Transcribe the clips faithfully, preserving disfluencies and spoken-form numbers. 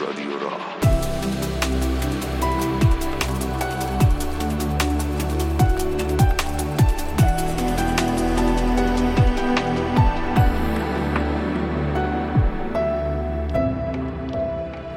رادیو راه.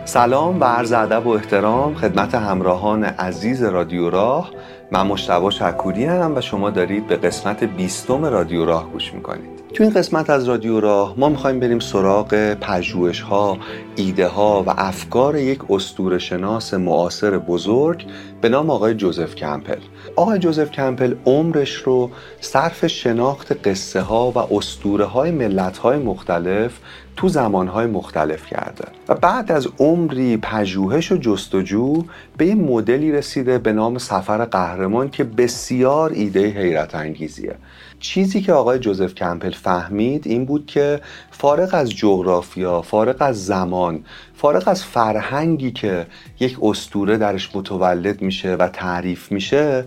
سلام و عرض ادب و احترام خدمت همراهان عزیز رادیو راه. من مجتبی شکوری هستم و شما دارید به قسمت بیستم رادیو راه گوش میکنید. تو این قسمت از رادیو راه ما میخوایم بریم سراغ پژوهش‌ها، ایده‌ها و افکار یک اسطوره‌شناس معاصر بزرگ به نام آقای جوزف کمپل. آقای جوزف کمپل عمرش رو صرف شناخت قصه ها و اسطوره های ملت های مختلف تو زمان های مختلف کرده و بعد از عمری پژوهش و جستجو به یه مدلی رسیده به نام سفر قهرمان که بسیار ایده حیرت انگیزیه. چیزی که آقای جوزف کمپل فهمید این بود که فارغ از جغرافیا، فارغ از زمان، فارغ از فرهنگی که یک اسطوره درش متولد میشه و تعریف میشه،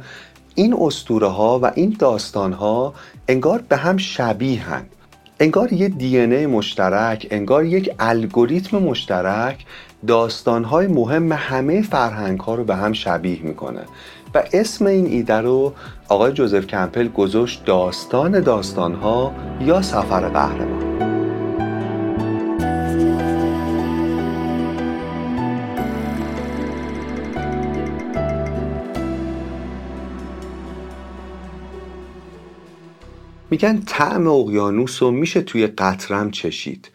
این اسطوره ها و این داستان ها انگار به هم شبیهن، انگار یه دی ان ای مشترک، انگار یک الگوریتم مشترک داستان های مهم همه فرهنگ ها رو به هم شبیه میکنه و اسم این ایده رو آقای جوزف کمپل گذاشت داستان داستان ها یا سفر قهرمان. میگن طعم اقیانوس رو میشه توی قطرم چشید.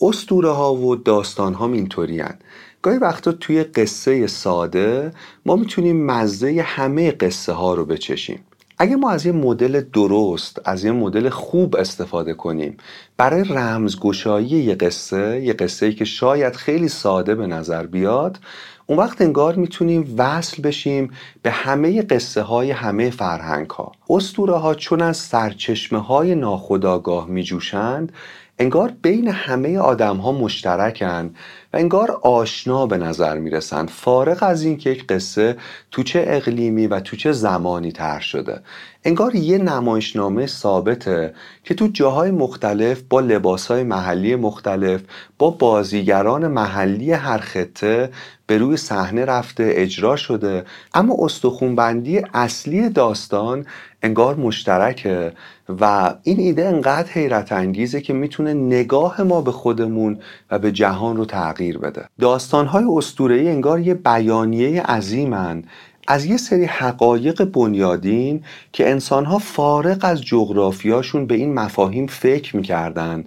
اسطوره ها و داستان ها اینطوری هن. گاهی وقتا توی قصه ساده ما میتونیم مزه همه قصه ها رو بچشیم. اگه ما از یه مدل درست، از یه مدل خوب استفاده کنیم برای رمزگشایی یه قصه، یه قصه‌ای که شاید خیلی ساده به نظر بیاد، اون وقت انگار میتونیم وصل بشیم به همه قصه های همه فرهنگ ها. اسطوره ها چون از سرچشمه های ناخودآگاه میجوشند، انگار بین همه آدم ها مشترکن و انگار آشنا به نظر میرسن، فارغ از این که یک قصه تو چه اقلیمی و تو چه زمانی طرح شده. انگار یه نمایشنامه ثابته که تو جاهای مختلف با لباسهای محلی مختلف، با بازیگران محلی هر خطه به روی صحنه رفته، اجرا شده، اما استخوان‌بندی اصلی داستان انگار مشترکه و این ایده انقدر حیرت انگیزه که میتونه نگاه ما به خودمون و به جهان رو تغییر بده. داستان‌های اسطوره‌ای انگار یه بیانیه عظیمن از یه سری حقایق بنیادین که انسان‌ها فارغ از جغرافیاشون به این مفاهیم فکر می‌کردن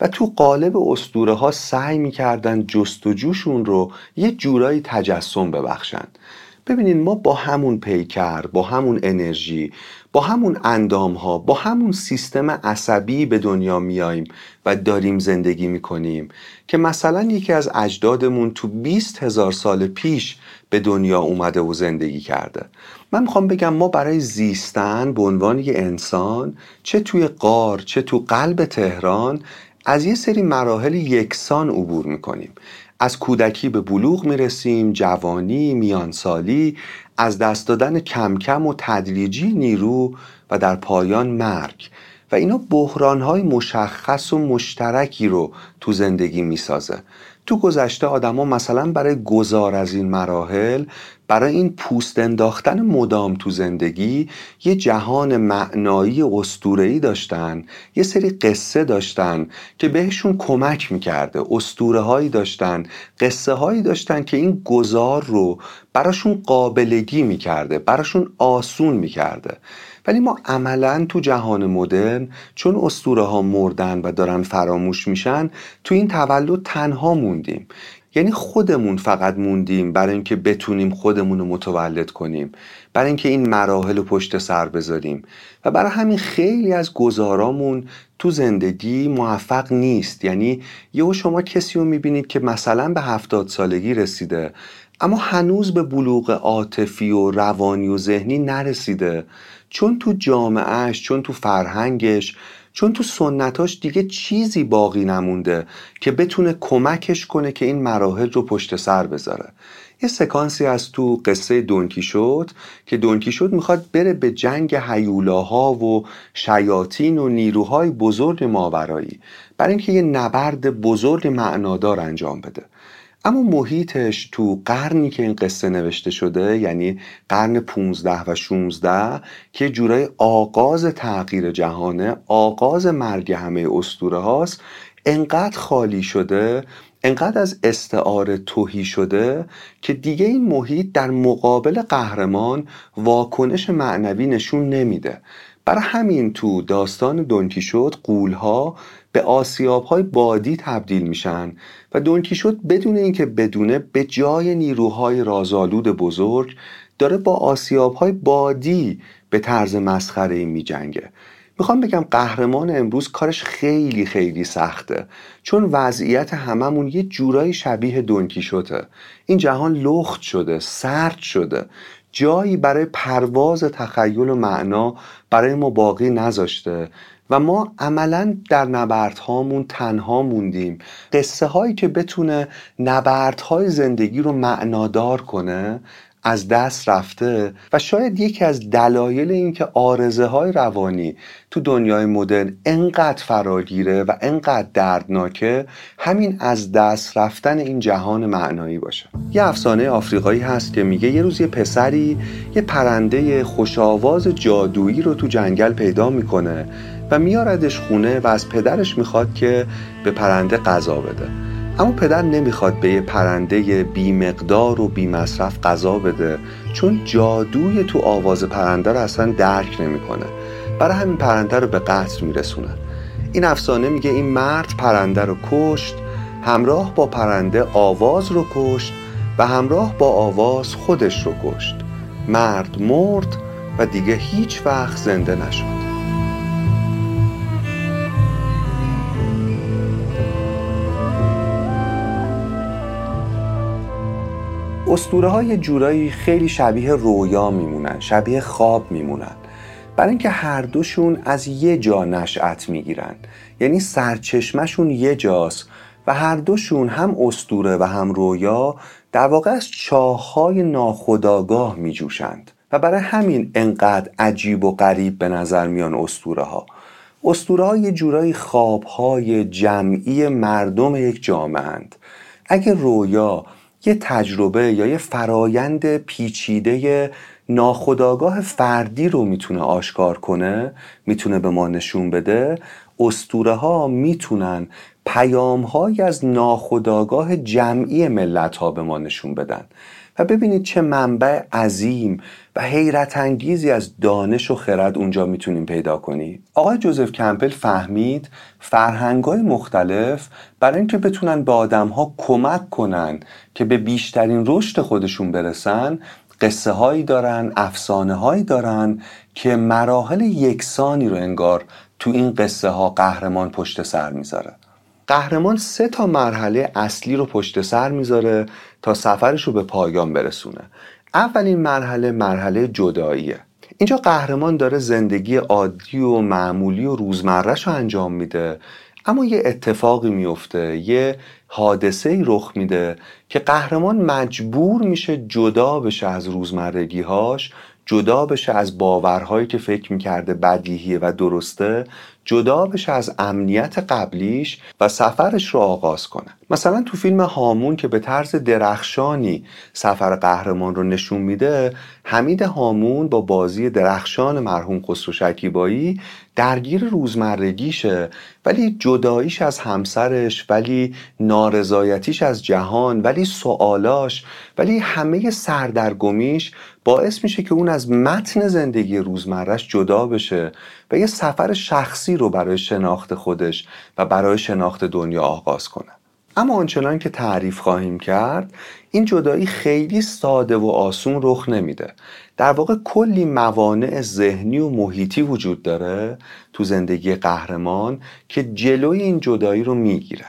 و تو قالب اسطوره ها سعی می‌کردن جستجوشون رو یه جورایی تجسم ببخشن. ببینین ما با همون پیکر، با همون انرژی، با همون اندام ها، با همون سیستم عصبی به دنیا میاییم و داریم زندگی میکنیم که مثلا یکی از اجدادمون تو بیست هزار سال پیش به دنیا اومده و زندگی کرده. من میخوام بگم ما برای زیستن به عنوان یه انسان چه توی غار چه تو قلب تهران از یه سری مراحل یکسان عبور میکنیم. از کودکی به بلوغ میرسیم، جوانی، میانسالی، از دست دادن کم کم و تدریجی نیرو و در پایان مرگ و اینا بحران‌های مشخص و مشترکی رو تو زندگی میسازه. تو گذشته آدما مثلا برای گذار از این مراحل، برای این پوست انداختن مدام تو زندگی، یه جهان معنایی اسطوره‌ای داشتن، یه سری قصه داشتن که بهشون کمک میکرده، اسطوره‌هایی داشتن، قصه هایی داشتن که این گذار رو براشون قابلگی میکرده، براشون آسون میکرده. ولی ما عملاً تو جهان مدرن چون اسطوره ها مردن و دارن فراموش میشن، تو این تولد تنها موندیم. یعنی خودمون فقط موندیم برای اینکه بتونیم خودمون رو متولد کنیم، برای اینکه این مراحل رو پشت سر بذاریم و برای همین خیلی از گذارامون تو زندگی موفق نیست. یعنی یهو شما کسی رو میبینید که مثلا به هفتاد سالگی رسیده اما هنوز به بلوغ عاطفی و روانی و ذهنی نرسیده، چون تو جامعهش، چون تو فرهنگش، چون تو سنتاش دیگه چیزی باقی نمونده که بتونه کمکش کنه که این مراحل رو پشت سر بذاره. یه سکانسی از تو قصه دونکیشوت که دونکیشوت میخواد بره به جنگ هیولاها و شیاطین و نیروهای بزرگ ماورایی برای اینکه یه نبرد بزرگ معنادار انجام بده، اما محیطش تو قرنی که این قصه نوشته شده، یعنی قرن پونزده و شونزده که جورای آغاز تغییر جهانه، آغاز مرگ همه اسطوره هاست، انقدر خالی شده، انقدر از استعاره تهی شده که دیگه این محیط در مقابل قهرمان واکنش معنوی نشون نمیده. برای همین تو داستان دونکیشوت غول‌ها به آسیاب‌های بادی تبدیل میشن و دونکیشوت بدون اینکه بدونه به جای نیروهای رازآلود بزرگ داره با آسیاب‌های بادی به طرز مسخره‌ای میجنگه. میخوام بگم قهرمان امروز کارش خیلی خیلی سخته، چون وضعیت هممون یه جورایی شبیه دونکیشوته. این جهان لخت شده، سرد شده، جایی برای پرواز تخیل و معنا برای ما باقی نذاشته و ما عملاً در نبردهامون تنها موندیم. قصه هایی که بتونه نبردهای زندگی رو معنادار کنه از دست رفته و شاید یکی از دلایل این که آرزه های روانی تو دنیای مدرن انقدر فراگیره و انقدر دردناکه همین از دست رفتن این جهان معنایی باشه. یه افسانه آفریقایی هست که میگه یه روز یه پسری یه پرنده خوش‌آواز جادویی رو تو جنگل پیدا میکنه و میاردش خونه و از پدرش میخواد که به پرنده غذا بده، اما پدر نمیخواد به یه پرنده بی مقدار و بی مصرف غذا بده، چون جادوی تو آواز پرنده رو اصلا درک نمیکنه. برای همین پرنده رو به قتل میرسونه. این افسانه میگه این مرد پرنده رو کشت، همراه با پرنده آواز رو کشت و همراه با آواز خودش رو کشت. مرد مرد و دیگه هیچ وقت زنده نشد. اسطوره های جورایی خیلی شبیه رویا میمونن، شبیه خواب میمونن، برای اینکه هر دوشون از یه جا نشأت میگیرن، یعنی سرچشمشون یه جاست و هر دوشون هم اسطوره و هم رویا در واقع از چاه‌های ناخودآگاه میجوشند و برای همین انقدر عجیب و غریب به نظر میان اسطوره ها. اسطوره ها یه جورایی خواب‌های جمعی مردم یک جامعه اند. اگه رویا یه تجربه یا یه فرایند پیچیده ناخودآگاه فردی رو میتونه آشکار کنه، میتونه به ما نشون بده، اسطوره ها میتونن پیام های از ناخودآگاه جمعی ملت ها به ما نشون بدن و ببینید چه منبع عظیم و حیرت انگیزی از دانش و خرد اونجا میتونیم پیدا کنیم. آقای جوزف کمپل فهمید فرهنگ‌های مختلف برای اینکه بتونن به آدم‌ها کمک کنن که به بیشترین رشد خودشون برسن، قصه هایی دارن، افسانه هایی دارن که مراحل یکسانی رو انگار تو این قصه ها قهرمان پشت سر میذاره. قهرمان سه تا مرحله اصلی رو پشت سر میذاره تا سفرش رو به پایان برسونه. اولین مرحله مرحله جداییه. اینجا قهرمان داره زندگی عادی و معمولی و روزمره‌شو انجام میده، اما یه اتفاقی میفته، یه حادثه‌ای رخ میده که قهرمان مجبور میشه جدا بشه از روزمرگی‌هاش، جدا بشه از باورهایی که فکر میکرده بدیهیه و درسته، جدا بشه از امنیت قبلیش و سفرش رو آغاز کنه. مثلا تو فیلم هامون که به طرز درخشانی سفر قهرمان رو نشون میده، حمید هامون با بازی درخشان مرحوم خسرو شکیبایی درگیر روزمرگیشه، ولی جداییش از همسرش، ولی نارضایتیش از جهان، ولی سوالاش، ولی همه سردرگمیش باعث میشه که اون از متن زندگی روزمرهش جدا بشه و یه سفر شخصی رو برای شناخت خودش و برای شناخت دنیا آغاز کنه. اما آنچنان که تعریف خواهیم کرد، این جدایی خیلی ساده و آسون رخ نمیده. در واقع کلی موانع ذهنی و محیطی وجود داره تو زندگی قهرمان که جلوی این جدایی رو میگیره.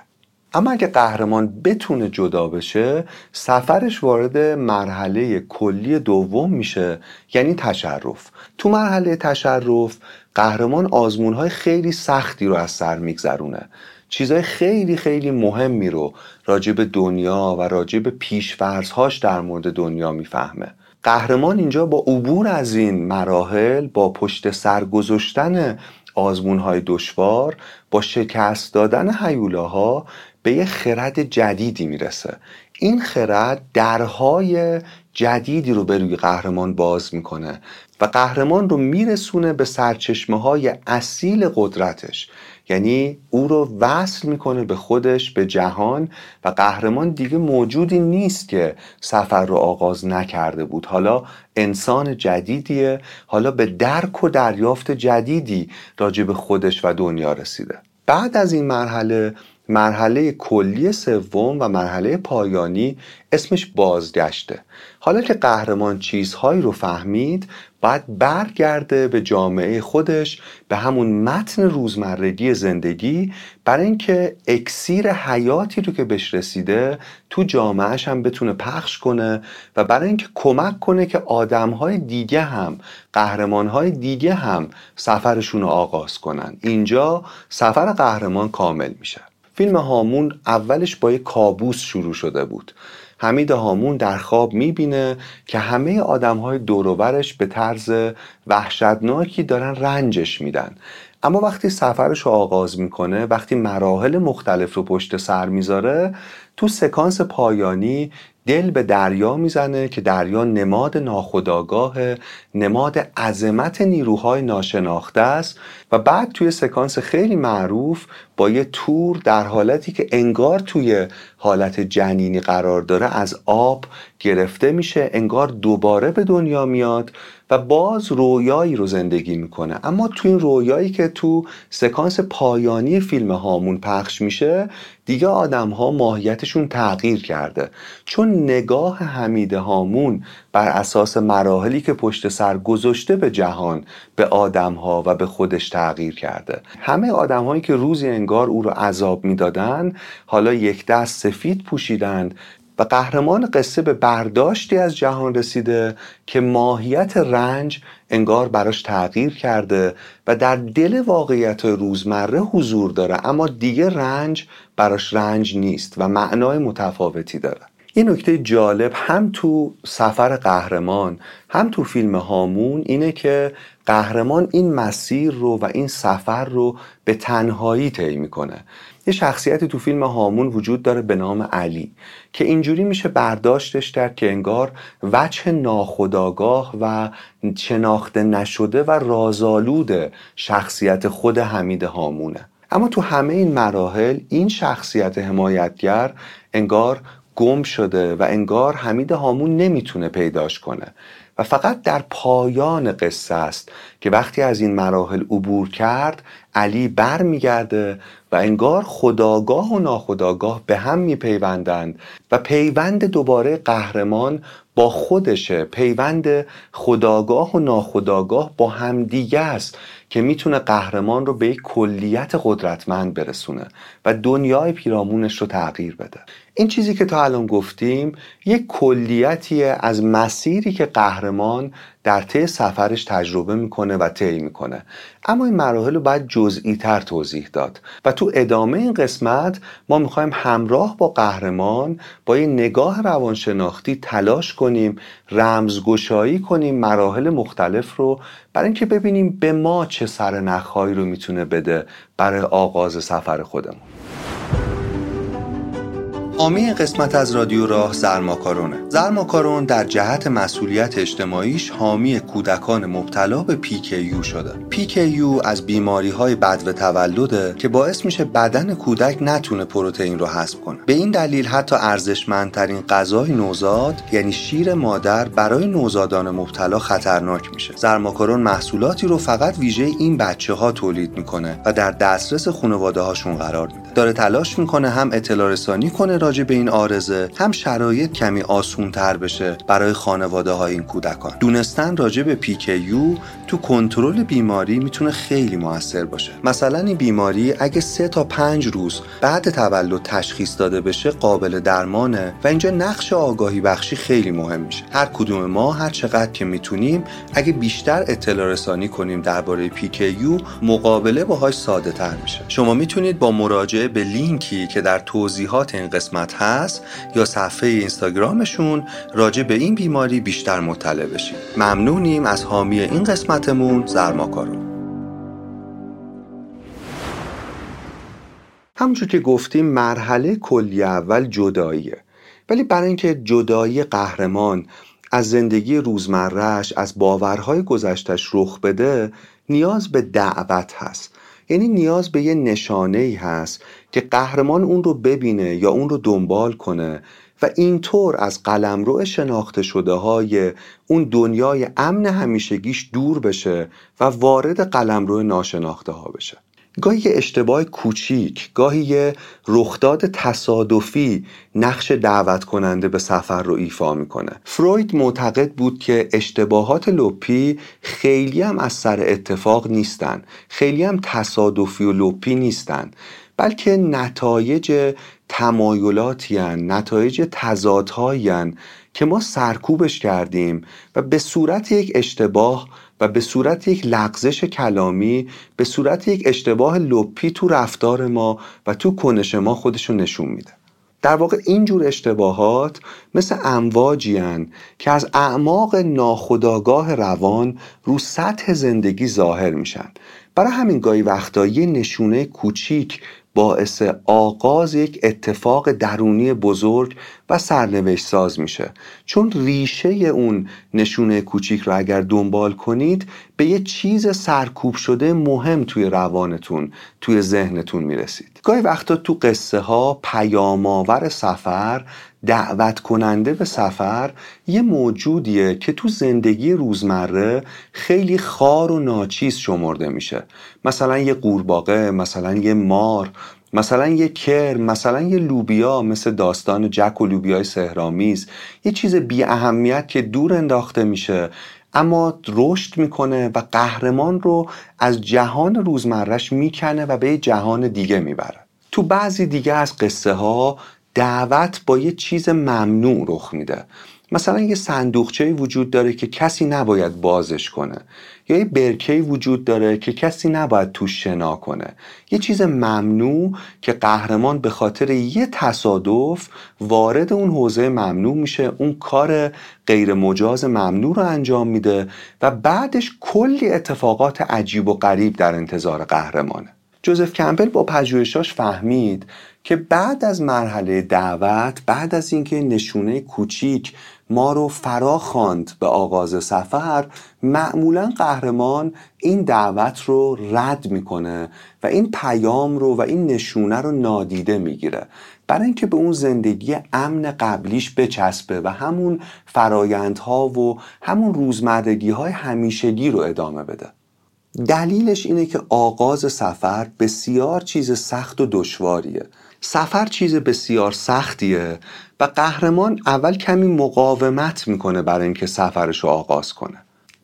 اما اگه قهرمان بتونه جدا بشه، سفرش وارد مرحله کلی دوم میشه، یعنی تشرف. تو مرحله تشرف قهرمان آزمونهای خیلی سختی رو از سر میگذرونه، چیزای خیلی خیلی مهمی رو راجب دنیا و راجب پیش‌فرض‌هاش در مورد دنیا میفهمه. قهرمان اینجا با عبور از این مراحل، با پشت سر گذاشتن آزمونهای دشوار، با شکست دادن هیولاها، به یه خرد جدیدی میرسه. این خرد درهای جدیدی رو به روی قهرمان باز میکنه و قهرمان رو میرسونه به سرچشمه های اصیل قدرتش، یعنی او رو وصل میکنه به خودش، به جهان، و قهرمان دیگه موجودی نیست که سفر رو آغاز نکرده بود. حالا انسان جدیدیه، حالا به درک و دریافت جدیدی راجع به خودش و دنیا رسیده. بعد از این مرحله، مرحله کلی سوم و مرحله پایانی اسمش بازگشته. حالا که قهرمان چیزهایی رو فهمید، باید برگرده به جامعه خودش، به همون متن روزمرگی زندگی، برای اینکه اکسیر حیاتی رو که بهش رسیده تو جامعهش هم بتونه پخش کنه و برای اینکه کمک کنه که آدمهای دیگه هم، قهرمانهای دیگه هم سفرشون رو آغاز کنن. اینجا سفر قهرمان کامل میشه. فیلم هامون اولش با یک کابوس شروع شده بود. حمید هامون در خواب میبینه که همه آدمهای دوروبرش به طرز وحشتناکی دارن رنجش میدن، اما وقتی سفرش رو آغاز میکنه، وقتی مراحل مختلف رو پشت سر میذاره، تو سکانس پایانی دل به دریا میزنه که دریا نماد ناخودآگاه، نماد عظمت نیروهای ناشناخته است و بعد توی سکانس خیلی معروف با یه تور در حالتی که انگار توی حالت جنینی قرار داره از آب گرفته میشه، انگار دوباره به دنیا میاد و باز رویایی رو زندگی میکنه. اما تو این رویایی که تو سکانس پایانی فیلم هامون پخش میشه، دیگه آدم‌ها ماهیتشون تغییر کرده، چون نگاه حمید هامون بر اساس مراحلی که پشت سر گذاشته به جهان، به آدم‌ها و به خودش تغییر کرده. همه آدم‌هایی که روزی انگار او رو عذاب میدادن، حالا یک دست سفید پوشیدند و قهرمان قصه به برداشتی از جهان رسیده که ماهیت رنج انگار براش تغییر کرده و در دل واقعیت روزمره حضور داره، اما دیگه رنج براش رنج نیست و معنای متفاوتی داره. این نکته جالب هم تو سفر قهرمان هم تو فیلم هامون اینه که قهرمان این مسیر رو و این سفر رو به تنهایی طی میکنه. یه شخصیتی تو فیلم هامون وجود داره به نام علی که اینجوری میشه برداشتش کرد که انگار وجه ناخودآگاه و شناخته نشده و رازآلود شخصیت خود حمید هامونه. اما تو همه این مراحل این شخصیت حمایتگر انگار گم شده و انگار حمید هامون نمیتونه پیداش کنه و فقط در پایان قصه است که وقتی از این مراحل عبور کرد، علی بر میگرده و انگار خودآگاه و ناخودآگاه به هم میپیوندند و پیوند دوباره قهرمان با خودشه، پیوند خودآگاه و ناخودآگاه با همدیگه است که میتونه قهرمان رو به یک کلیت قدرتمند برسونه و دنیای پیرامونش رو تغییر بده. این چیزی که تا الان گفتیم یک کلیتیه از مسیری که قهرمان در طی سفرش تجربه میکنه و طی میکنه، اما این مراحل رو باید جزئی تر توضیح داد و تو ادامه این قسمت ما میخوایم همراه با قهرمان با یه نگاه روانشناختی تلاش کنیم، رمزگشایی کنیم مراحل مختلف رو، برای اینکه ببینیم به ما چه سرنخهایی رو میتونه بده برای آغاز سفر خودمون. حامی قسمت از رادیو راه زرماکارونه. زرماکارون در جهت مسئولیت اجتماعیش حامی کودکان مبتلا به پی کی یو شده. پی کی یو از بیماری‌های بدو تولده که باعث میشه بدن کودک نتونه پروتئین رو هضم کنه. به این دلیل حتی ارزشمندترین غذای نوزاد، یعنی شیر مادر، برای نوزادان مبتلا خطرناک میشه. زرماکارون محصولاتی رو فقط ویژه این بچه‌ها تولید میکنه و در دسترس خانواده‌هاشون قرار میده. داره تلاش میکنه هم اطلاع رسانی کنه راجع به این آرزه، هم شرایط کمی آسون‌تر بشه برای خانواده‌های این کودکان. دونستن راجع به پی کی یو تو کنترل بیماری میتونه خیلی موثر باشه. مثلا این بیماری اگه سه تا پنج روز بعد تولد تشخیص داده بشه قابل درمانه و اینجا نقش آگاهی بخشی خیلی مهم میشه. هر کدوم ما هر چقدر که میتونیم اگه بیشتر اطلاع رسانی کنیم درباره پی کی یو، مقابله باهاش ساده‌تر میشه. شما میتونید با مراجعه به لینکی که در توضیحات این قسمت هست یا صفحه اینستاگرامشون راجع به این بیماری بیشتر مطلع بشید. ممنونیم از حامی این قسمتمون زرماکارون. همونجور که گفتیم مرحله کلی اول جداییه، ولی برای اینکه جدایی قهرمان از زندگی روزمرهش، از باورهای گذشتش رخ بده، نیاز به دعوت هست. یعنی نیاز به یه نشانه‌ای هست که قهرمان اون رو ببینه یا اون رو دنبال کنه و اینطور از قلمرو شناخته شده های اون دنیای امن همیشگیش دور بشه و وارد قلمرو ناشناخته ها بشه. گاهی یه اشتباه کوچیک، گاهی یه رخداد تصادفی نقش دعوت کننده به سفر رو ایفا میکنه. فروید معتقد بود که اشتباهات لپی خیلی هم از سر اتفاق نیستن، خیلی هم تصادفی و لپی نیستن، بلکه نتایج تمایلاتی هن، نتایج تضادهایی هن که ما سرکوبش کردیم و به صورت یک اشتباه و به صورت یک لغزش کلامی، به صورت یک اشتباه لپی تو رفتار ما و تو کنش ما خودشو نشون میده. در واقع اینجور اشتباهات مثل امواجی هن که از اعماق ناخودآگاه روان رو سطح زندگی ظاهر میشن. برای همین گاهی وقتا یه نشونه کوچیک باعث آغاز یک اتفاق درونی بزرگ و سرنوشت ساز میشه، چون ریشه اون نشونه کوچیک رو اگر دنبال کنید به یه چیز سرکوب شده مهم توی روانتون، توی ذهنتون میرسید. گاهی وقتا تو قصه ها پیام‌آور سفر، دعوت کننده به سفر یه موجودیه که تو زندگی روزمره خیلی خار و ناچیز شمرده میشه. مثلا یه قورباغه، مثلا یه مار، مثلا یه کر، مثلا یه لوبیا، مثل داستان جک و لوبیای سحرآمیز، یه چیز بی اهمیت که دور انداخته میشه اما رشد میکنه و قهرمان رو از جهان روزمرهش میکنه و به جهان دیگه میبره. تو بعضی دیگه از قصه ها دعوت با یه چیز ممنوع رخ میده. مثلا یه صندوقچه‌ای وجود داره که کسی نباید بازش کنه، یا یه برکه‌ای وجود داره که کسی نباید توش شنا کنه. یه چیز ممنوع که قهرمان به خاطر یه تصادف وارد اون حوزه ممنوع میشه، اون کار غیر مجاز ممنوع رو انجام میده و بعدش کلی اتفاقات عجیب و غریب در انتظار قهرمانه. جوزف کمپل با پژوهشاش فهمید که بعد از مرحله دعوت، بعد از اینکه نشونه کوچیک ما رو فرا خواند به آغاز سفر، معمولا قهرمان این دعوت رو رد میکنه و این پیام رو و این نشونه رو نادیده میگیره، برای اینکه به اون زندگی امن قبلیش بچسبه و همون فرایندها و همون روزمرگی‌های همیشگی رو ادامه بده. دلیلش اینه که آغاز سفر بسیار چیز سخت و دشواریه. سفر چیز بسیار سختیه و قهرمان اول کمی مقاومت میکنه برای اینکه سفرش رو آغاز کنه.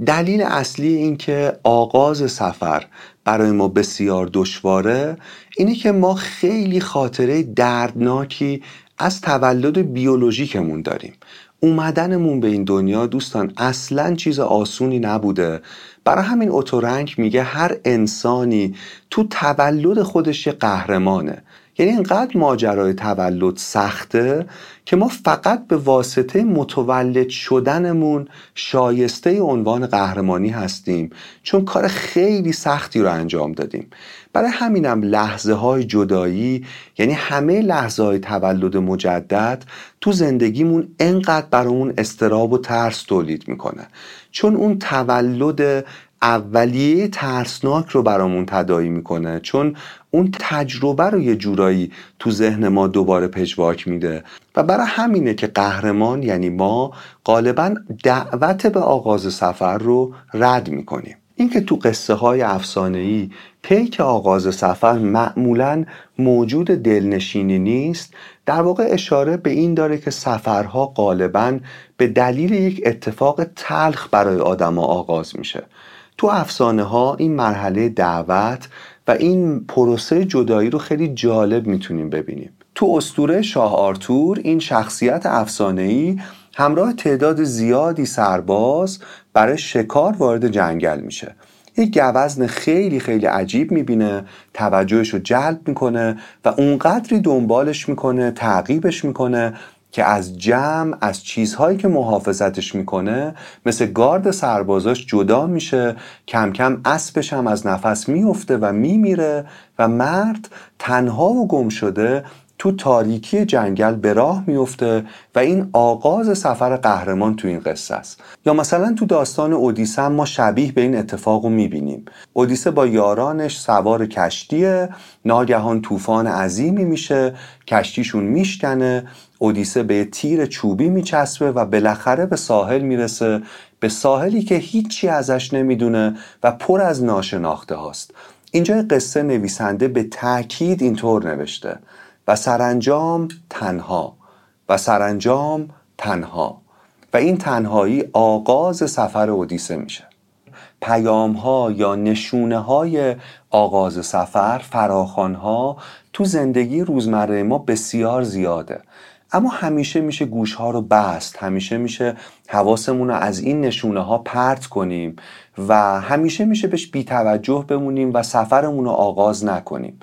دلیل اصلی این که آغاز سفر برای ما بسیار دشواره اینه که ما خیلی خاطره دردناکی از تولد بیولوژیکمون داریم. اومدنمون به این دنیا دوستان اصلاً چیز آسونی نبوده. برای همین اوتورنگ میگه هر انسانی تو تولد خودش یه قهرمانه. یعنی اینقدر ماجرای تولد سخته که ما فقط به واسطه متولد شدنمون شایسته عنوان قهرمانی هستیم، چون کار خیلی سختی رو انجام دادیم. برای همینم لحظه های جدایی، یعنی همه لحظه های تولد مجدد تو زندگیمون انقدر برامون استراب و ترس تولید میکنه، چون اون تولد اولیه ترسناک رو برامون تداعی میکنه، چون اون تجربه رو یه جورایی تو ذهن ما دوباره پژواک میده و برای همینه که قهرمان یعنی ما غالباً دعوت به آغاز سفر رو رد میکنیم. اینکه تو قصه های افسانه‌ای پیک آغاز سفر معمولاً موجود دلنشینی نیست، در واقع اشاره به این داره که سفرها غالباً به دلیل یک اتفاق تلخ برای آدم‌ها آغاز میشه. تو افسانه ها این مرحله دعوت و این پروسه جدایی رو خیلی جالب میتونیم ببینیم. تو اسطوره شاه آرتور این شخصیت افسانه‌ای همراه تعداد زیادی سرباز برای شکار وارد جنگل میشه. یک گوزن خیلی خیلی عجیب میبینه، توجهش رو جلب میکنه و اونقدری دنبالش میکنه، تعقیبش میکنه که از جمع، از چیزهایی که محافظتش میکنه مثل گارد سربازاش جدا میشه، کم کم اسبش هم از نفس میفته و میمیره و مرد تنها و گم شده تو تاریکی جنگل به راه میفته و این آغاز سفر قهرمان تو این قصه است. یا مثلا تو داستان اودیسه ما شبیه به این اتفاق رو میبینیم. اودیسه با یارانش سوار کشتیه، ناگهان طوفان عظیمی میشه، کشتیشون میشکنه، اودیسه به تیر چوبی میچسبه و بالاخره به ساحل میرسه، به ساحلی که هیچی ازش نمیدونه و پر از ناشناخته هاست. اینجای قصه نویسنده به تأکید اینطور نوشته: و سرانجام تنها، و سرانجام تنها. و این تنهایی آغاز سفر اودیسه میشه. پیام‌ها یا نشونه‌های آغاز سفر، فراخوان‌ها تو زندگی روزمره ما بسیار زیاده، اما همیشه میشه گوش‌ها رو بست، همیشه میشه حواسمون رو از این نشونه‌ها پرت کنیم و همیشه میشه بهش بی‌توجه بمونیم و سفرمون رو آغاز نکنیم.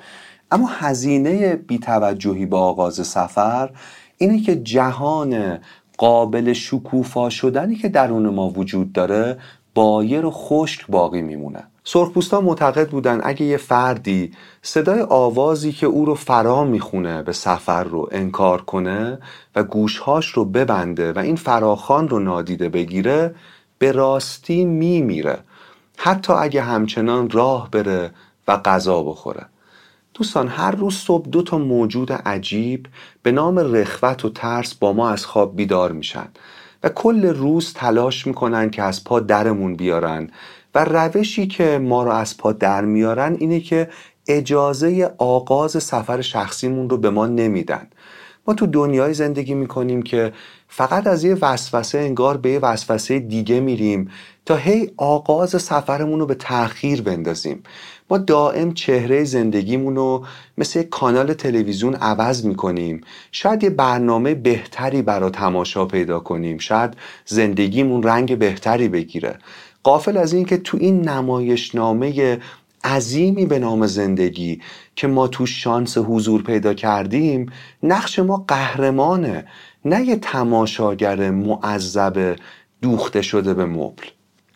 اما هزینه بی‌توجهی به آغاز سفر اینه که جهان قابل شکوفا شدنی که درون ما وجود داره بایر و خشک باقی میمونه. سرخپوستا معتقد بودن اگه یه فردی صدای آوازی که او رو فرا میخونه به سفر رو انکار کنه و گوشهاش رو ببنده و این فراخوان رو نادیده بگیره، به راستی میمیره، حتی اگه همچنان راه بره و غذا بخوره. دوستان، هر روز صبح دو تا موجود عجیب به نام رخوت و ترس با ما از خواب بیدار میشن و کل روز تلاش میکنن که از پا درمون بیارن و روشی که ما رو از پا در میارن اینه که اجازه آغاز سفر شخصیمون رو به ما نمیدن. ما تو دنیای زندگی میکنیم که فقط از یه وسوسه انگار به یه وسوسه دیگه میریم تا هی آغاز سفرمون رو به تأخیر بندازیم. ما دائم چهره زندگیمون رو مثل کانال تلویزیون عوض میکنیم. شاید یه برنامه بهتری برای تماشا پیدا کنیم، شاید زندگیمون رنگ بهتری بگیره، غافل از این که تو این نمایشنامه عظیمی به نام زندگی که ما تو شانس حضور پیدا کردیم، نقش ما قهرمانه، نه یه تماشاگر معذب دوخته شده به مبل.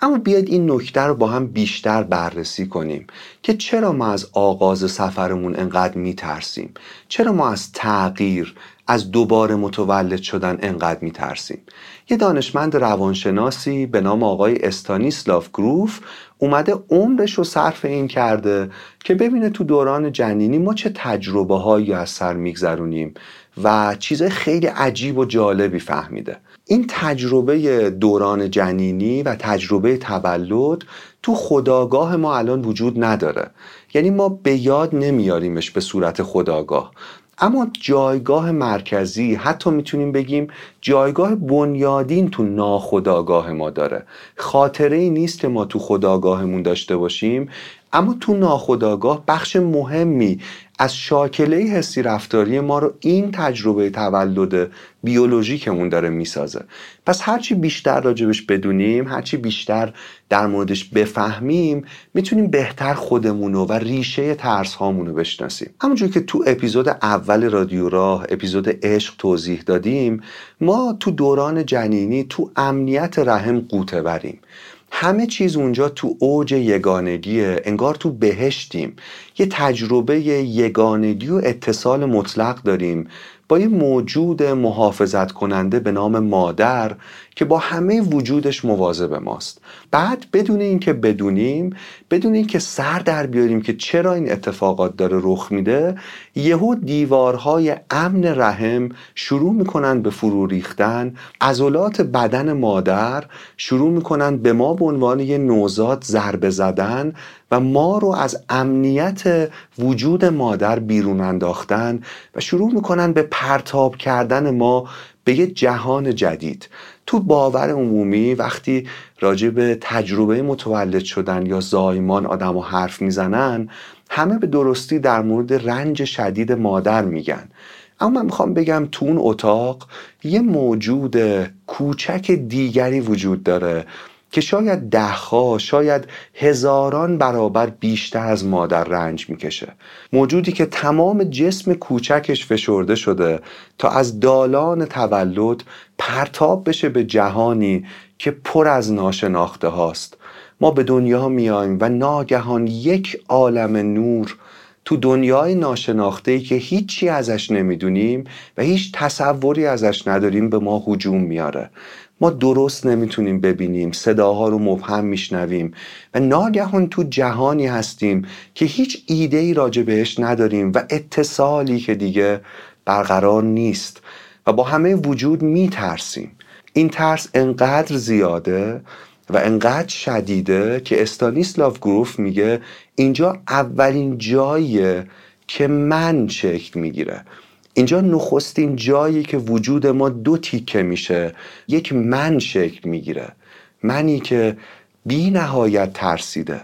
اما بیاید این نکته رو با هم بیشتر بررسی کنیم که چرا ما از آغاز سفرمون انقدر میترسیم، چرا ما از تغییر، از دوباره متولد شدن انقدر میترسیم. یه دانشمند روانشناسی به نام آقای استانیسلاو گروف اومده عمرش رو صرف این کرده که ببینه تو دوران جنینی ما چه تجربه هایی از سر میگذرونیم و چیزای خیلی عجیب و جالبی فهمیده. این تجربه دوران جنینی و تجربه تولد تو خودآگاه ما الان وجود نداره، یعنی ما به یاد نمیاریمش به صورت خودآگاه، اما جایگاه مرکزی، حتی میتونیم بگیم جایگاه بنیادین تو ناخودآگاه ما داره. خاطره ای نیست که ما تو خودآگاهمون داشته باشیم، اما تو ناخودآگاه بخش مهمی از شاکله حسی رفتاری ما رو این تجربه تولد بیولوژیکمون داره میسازه. پس هرچی بیشتر راجبش بدونیم، هرچی بیشتر در موردش بفهمیم، میتونیم بهتر خودمونو و ریشه ترس هامونو بشناسیم. همونجور که تو اپیزود اول رادیو راه، اپیزود عشق، توضیح دادیم، ما تو دوران جنینی تو امنیت رحم غوطه بریم. همه چیز اونجا تو اوج یگانگیه، انگار تو بهشتیم، یه تجربه یگانگی و اتصال مطلق داریم با یه موجود محافظت کننده به نام مادر که با همه وجودش مواظب ماست. بعد بدون اینکه بدونیم، بدون اینکه سر در بیاریم که چرا این اتفاقات داره رخ میده، یهو دیوارهای امن رحم شروع میکنن به فرو ریختن، عضلات بدن مادر شروع میکنن به ما به عنوان یه نوزاد ضربه زدن و ما رو از امنیت وجود مادر بیرون انداختن و شروع میکنن به پرتاب کردن ما به یه جهان جدید. تو باور عمومی وقتی راجع به تجربه متولد شدن یا زایمان آدمو حرف میزنن، همه به درستی در مورد رنج شدید مادر میگن، اما من میخوام بگم تو اون اتاق یه موجود کوچک دیگری وجود داره که شاید دهها، شاید هزاران برابر بیشتر از مادر رنج میکشه. موجودی که تمام جسم کوچکش فشرده شده تا از دالان تولد پرتاب بشه به جهانی که پر از ناشناخته هاست. ما به دنیا میایم و ناگهان یک عالم نور تو دنیای ناشناخته‌ای که هیچی ازش نمیدونیم و هیچ تصوری ازش نداریم به ما هجوم میاره. ما درست نمیتونیم ببینیم، صداها رو مبهم میشنویم و ناگهان تو جهانی هستیم که هیچ ایده‌ای راجع بهش نداریم و اتصالی که دیگه برقرار نیست و با همه وجود میترسیم. این ترس انقدر زیاده و انقدر شدیده که استانیسلاو گروف میگه اینجا اولین جاییه که من شکل میگیره. اینجا نخستین جایی که وجود ما دو تیکه میشه، یک من شکل میگیره، منی که بی نهایت ترسیده.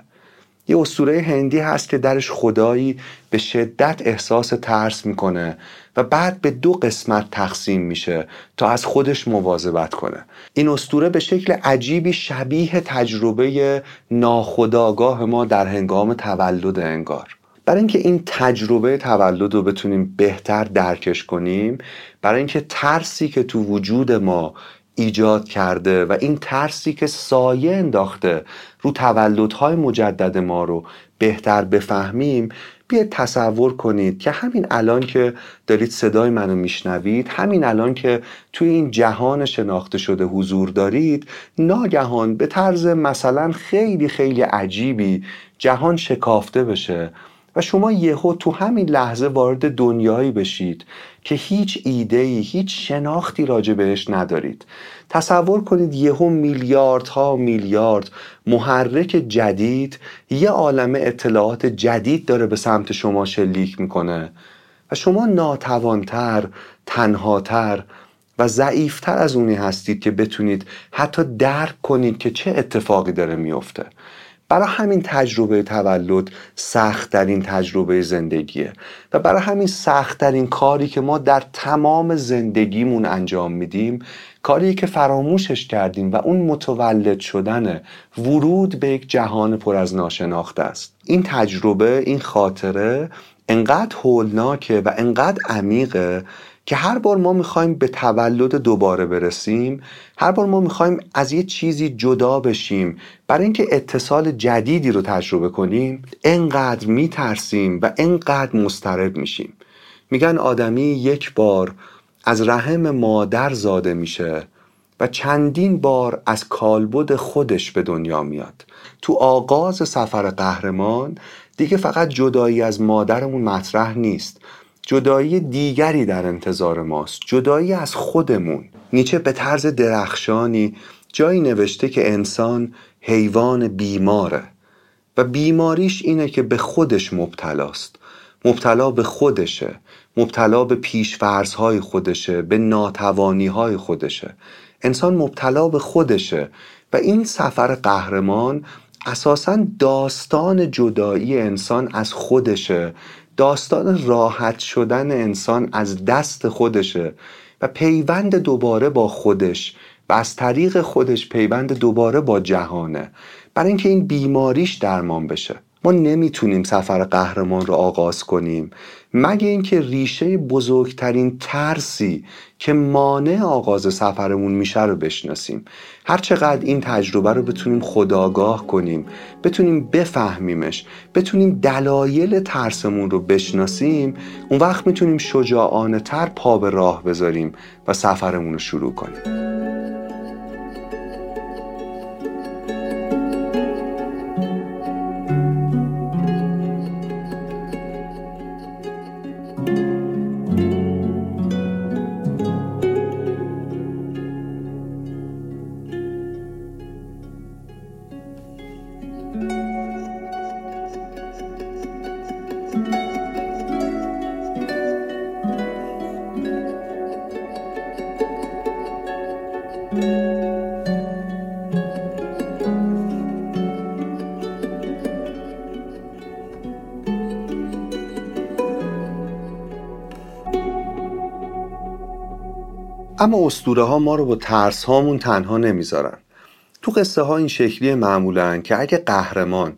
یه اسطوره هندی هست که درش خدایی به شدت احساس ترس میکنه و بعد به دو قسمت تقسیم میشه تا از خودش مواظبت کنه. این اسطوره به شکل عجیبی شبیه تجربه ناخودآگاه ما در هنگام تولد انگار. برای اینکه این تجربه تولد رو بتونیم بهتر درکش کنیم، برای اینکه ترسی که تو وجود ما ایجاد کرده و این ترسی که سایه انداخته رو تولدهای مجدد ما رو بهتر بفهمیم، بیاید تصور کنید که همین الان که دارید صدای منو میشنوید، همین الان که توی این جهان شناخته شده حضور دارید، ناگهان به طرز مثلا خیلی خیلی عجیبی جهان شکافته بشه و شما یهو تو همین لحظه وارد دنیایی بشید که هیچ ایده‌ای، هیچ شناختی راجع بهش ندارید. تصور کنید یهو میلیاردها میلیارد محرک جدید، یه عالم اطلاعات جدید داره به سمت شما شلیک میکنه و شما ناتوانتر، تنهاتر و ضعیفتر از اونی هستید که بتونید حتی درک کنید که چه اتفاقی داره میفته. برای همین تجربه تولد سخت‌ترین تجربه زندگیه و برای همین سخت‌ترین کاری که ما در تمام زندگیمون انجام میدیم، کاری که فراموشش کردیم و اون متولد شدن، ورود به یک جهان پر از ناشناخته است. این تجربه، این خاطره انقدر هولناکه و انقدر عمیقه که هر بار ما میخوایم به تولد دوباره برسیم، هر بار ما میخوایم از یه چیزی جدا بشیم برای اینکه اتصال جدیدی رو تجربه کنیم، انقدر میترسیم و انقدر مضطرب میشیم. میگن آدمی یک بار از رحم مادر زاده میشه و چندین بار از کالبد خودش به دنیا میاد. تو آغاز سفر قهرمان دیگه فقط جدایی از مادرمون مطرح نیست، جدایی دیگری در انتظار ماست، جدایی از خودمون. نیچه به طرز درخشانی جایی نوشته که انسان حیوان بیماره و بیماریش اینه که به خودش مبتلاست، مبتلا به خودشه، مبتلا به پیش‌فرض‌های خودشه، به ناتوانی‌های خودشه. انسان مبتلا به خودشه و این سفر قهرمان اساساً داستان جدایی انسان از خودشه، داستان راحت شدن انسان از دست خودشه و پیوند دوباره با خودش و از طریق خودش پیوند دوباره با جهانه، برای اینکه این بیماریش درمان بشه. ما نمیتونیم سفر قهرمان رو آغاز کنیم مگه اینکه ریشه بزرگترین ترسی که مانع آغاز سفرمون میشه رو بشناسیم. هر چقدر این تجربه رو بتونیم خودآگاه کنیم، بتونیم بفهمیمش، بتونیم دلایل ترسمون رو بشناسیم، اون وقت میتونیم شجاعانه تر پا به راه بذاریم و سفرمون رو شروع کنیم. اما اسطوره ها ما رو با ترس هامون تنها نمیذارن. تو قصه ها این شکلیه معمولاً که اگه قهرمان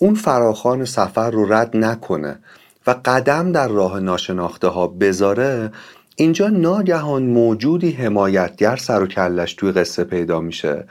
اون فراخوان سفر رو رد نکنه و قدم در راه ناشناخته ها بذاره، اینجا ناگهان موجودی حمایتگر سر و کلش توی قصه پیدا میشه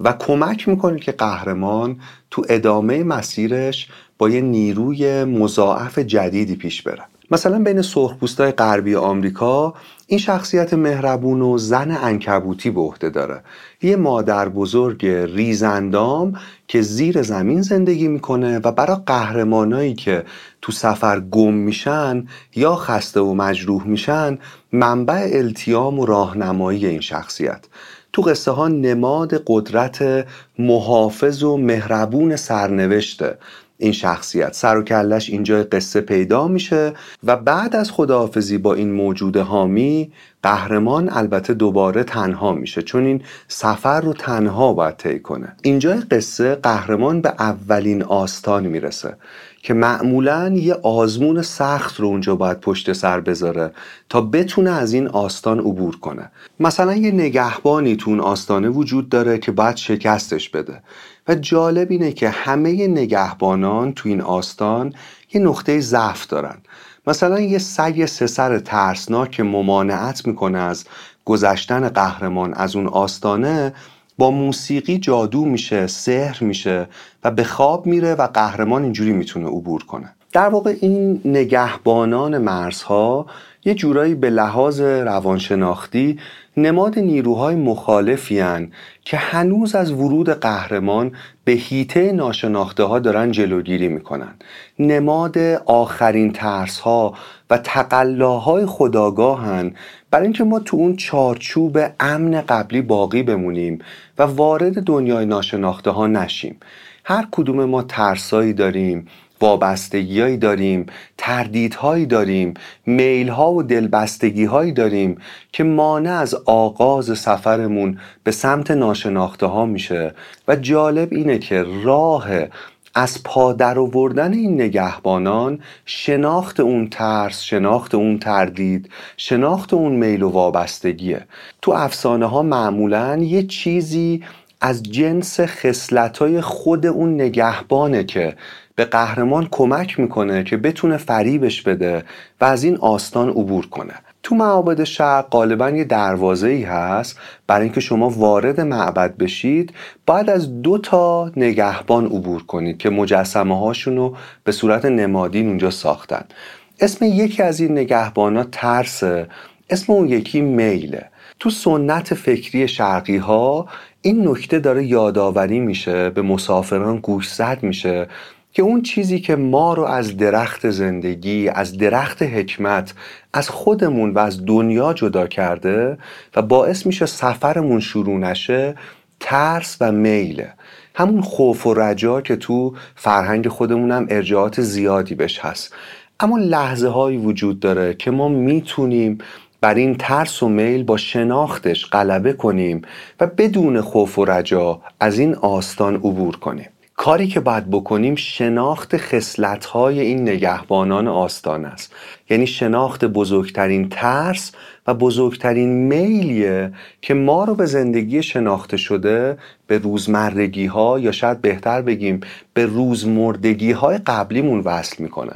و کمک میکنه که قهرمان تو ادامه مسیرش با یه نیروی مضاعف جدیدی پیش بره. مثلا بین سرخپوستای غربی آمریکا این شخصیت مهربون و زن عنکبوتی به عهده داره، یه مادر بزرگ ریزاندام که زیر زمین زندگی میکنه و برای قهرمانایی که تو سفر گم میشن یا خسته و مجروح میشن منبع التیام و راهنمایی این شخصیت. تو قصه ها نماد قدرت محافظ و مهربون سرنوشته این شخصیت. سر و کلش اینجای قصه پیدا میشه و بعد از خداحافظی با این موجود حامی قهرمان البته دوباره تنها میشه، چون این سفر رو تنها باید طی کنه. اینجای قصه قهرمان به اولین آستان میرسه که معمولاً یه آزمون سخت رو اونجا باید پشت سر بذاره تا بتونه از این آستان عبور کنه. مثلا یه نگهبانی تو اون آستانه وجود داره که باید شکستش بده و جالب اینه که همه نگهبانان تو این آستان یه نقطه ضعف دارن. مثلا یه سگ سه سر ترسناک که ممانعت میکنه از گذشتن قهرمان از اون آستانه، با موسیقی جادو میشه، سحر میشه و به خواب میره و قهرمان اینجوری میتونه عبور کنه. در واقع این نگهبانان مرزها یه جورایی به لحاظ روانشناختی نماد نیروهای مخالفی هن که هنوز از ورود قهرمان به هیته ناشناخته ها دارن جلوگیری میکنن. نماد آخرین ترس ها و تقلاهای خودآگاه هن برای اینکه ما تو اون چارچوب امن قبلی باقی بمونیم و وارد دنیای ناشناخته ها نشیم. هر کدوم ما ترسایی داریم، وابستگی‌هایی داریم، تردیدهایی داریم، میل‌ها و دلبستگی‌هایی داریم که مانع از آغاز سفرمون به سمت ناشناخته‌ها میشه و جالب اینه که راه از پا در آوردن این نگهبانان شناخت اون ترس، شناخت اون تردید، شناخت اون میل و وابستگیه. تو افسانه ها معمولاً یه چیزی از جنس خصلت‌های خود اون نگهبانه که به قهرمان کمک میکنه که بتونه فریبش بده و از این آستان عبور کنه. تو معابد شرق غالبا یه دروازه‌ای هست، برای اینکه شما وارد معبد بشید باید از دو تا نگهبان عبور کنید که مجسمه هاشونو به صورت نمادین اونجا ساختن. اسم یکی از این نگهبانا ترسه، اسم اون یکی میله. تو سنت فکری شرقی ها این نکته داره یادآوری میشه، به مسافران گوشزد میشه که اون چیزی که ما رو از درخت زندگی، از درخت حکمت، از خودمون و از دنیا جدا کرده و باعث میشه سفرمون شروع نشه، ترس و میله. همون خوف و رجا که تو فرهنگ خودمون هم ارجاعات زیادی بهش هست. اما لحظه هایی وجود داره که ما میتونیم بر این ترس و میل با شناختش غلبه کنیم و بدون خوف و رجا از این آستان عبور کنیم. کاری که باید بکنیم شناخت خصلت‌های این نگهبانان آستان است، یعنی شناخت بزرگترین ترس و بزرگترین میلیه که ما رو به زندگی شناخته شده، به روزمرگی‌ها یا شاید بهتر بگیم به روزمردگی‌های قبلیمون وصل میکنه.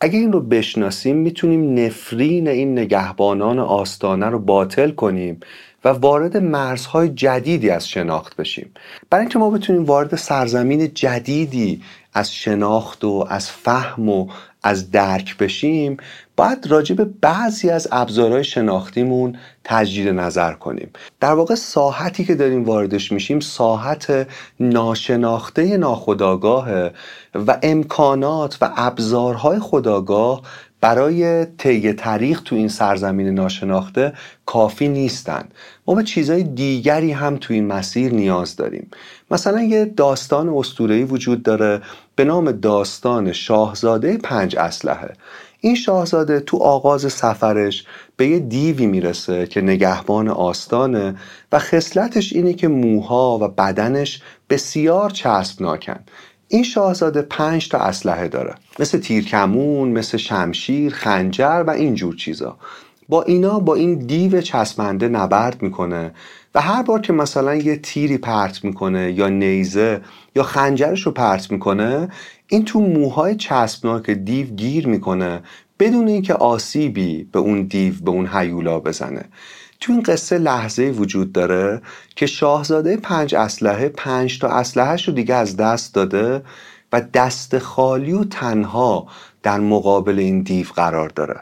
اگه این رو بشناسیم میتونیم نفرین این نگهبانان آستانه رو باطل کنیم و وارد مرزهای جدیدی از شناخت بشیم. برای اینکه ما بتونیم وارد سرزمین جدیدی از شناخت و از فهم و از درک بشیم، باید راجع به بعضی از ابزارهای شناختیمون تجدید نظر کنیم. در واقع ساحتی که داریم واردش میشیم ساحت ناشناخته ناخودآگاهه و امکانات و ابزارهای خودآگاه برای طی تاریخ تو این سرزمین ناشناخته کافی نیستن. ما به چیزهای دیگری هم تو این مسیر نیاز داریم. مثلا یه داستان اسطوره‌ای وجود داره به نام داستان شاهزاده پنج اسلحه. این شاهزاده تو آغاز سفرش به یه دیوی میرسه که نگهبان آستانه و خصلتش اینه که موها و بدنش بسیار چسبناکن. این شاهزاده پنج تا اسلحه داره، مثل تیرکمون، مثل شمشیر، خنجر و اینجور چیزا. با اینا با این دیو چسبنده نبرد میکنه و هر بار که مثلا یه تیری پرت میکنه یا نیزه یا خنجرش رو پرت میکنه، این تو موهای چسبناک دیو گیر میکنه بدون اینکه آسیبی به اون دیو، به اون هیولا بزنه. تو این قصه لحظه وجود داره که شاهزاده پنج اسلحه پنج تا اسلحه‌شو دیگه از دست داده و دست خالی و تنها در مقابل این دیو قرار داره.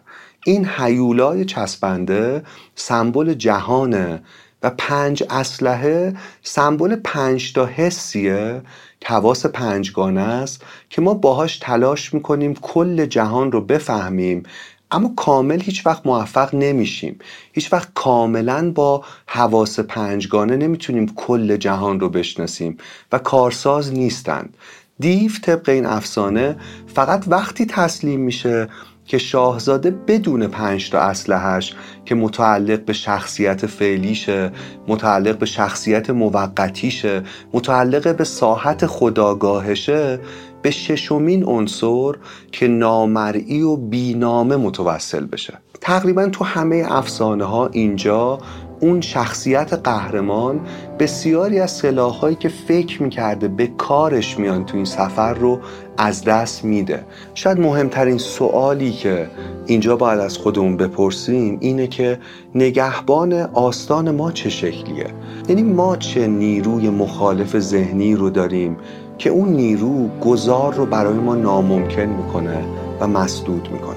این هیولای چسبنده سمبل جهانه و پنج اسلحه سمبل پنج تا حسیه، حواس پنجگانه است که ما باهاش تلاش میکنیم کل جهان رو بفهمیم، اما کامل هیچ وقت موفق نمیشیم. هیچ وقت کاملا با حواس پنجگانه نمیتونیم کل جهان رو بشناسیم و کارساز نیستند. دیو طبق این افسانه فقط وقتی تسلیم میشه که شاهزاده بدون پنج تا اسلحه‌اش که متعلق به شخصیت فعلیشه، متعلق به شخصیت موقتیشه، متعلق به ساحت خودآگاهشه، به ششمین عنصر که نامرئی و بینامه متوسل بشه. تقریبا تو همه افسانه ها اینجا اون شخصیت قهرمان بسیاری از سلاح‌هایی که فکر می‌کرده به کارش میان تو این سفر رو از دست میده. شاید مهمترین سوالی که اینجا باید از خودمون بپرسیم اینه که نگهبان آستان ما چه شکلیه؟ یعنی ما چه نیروی مخالف ذهنی رو داریم که اون نیرو گذار رو برای ما ناممکن میکنه و مسدود میکنه.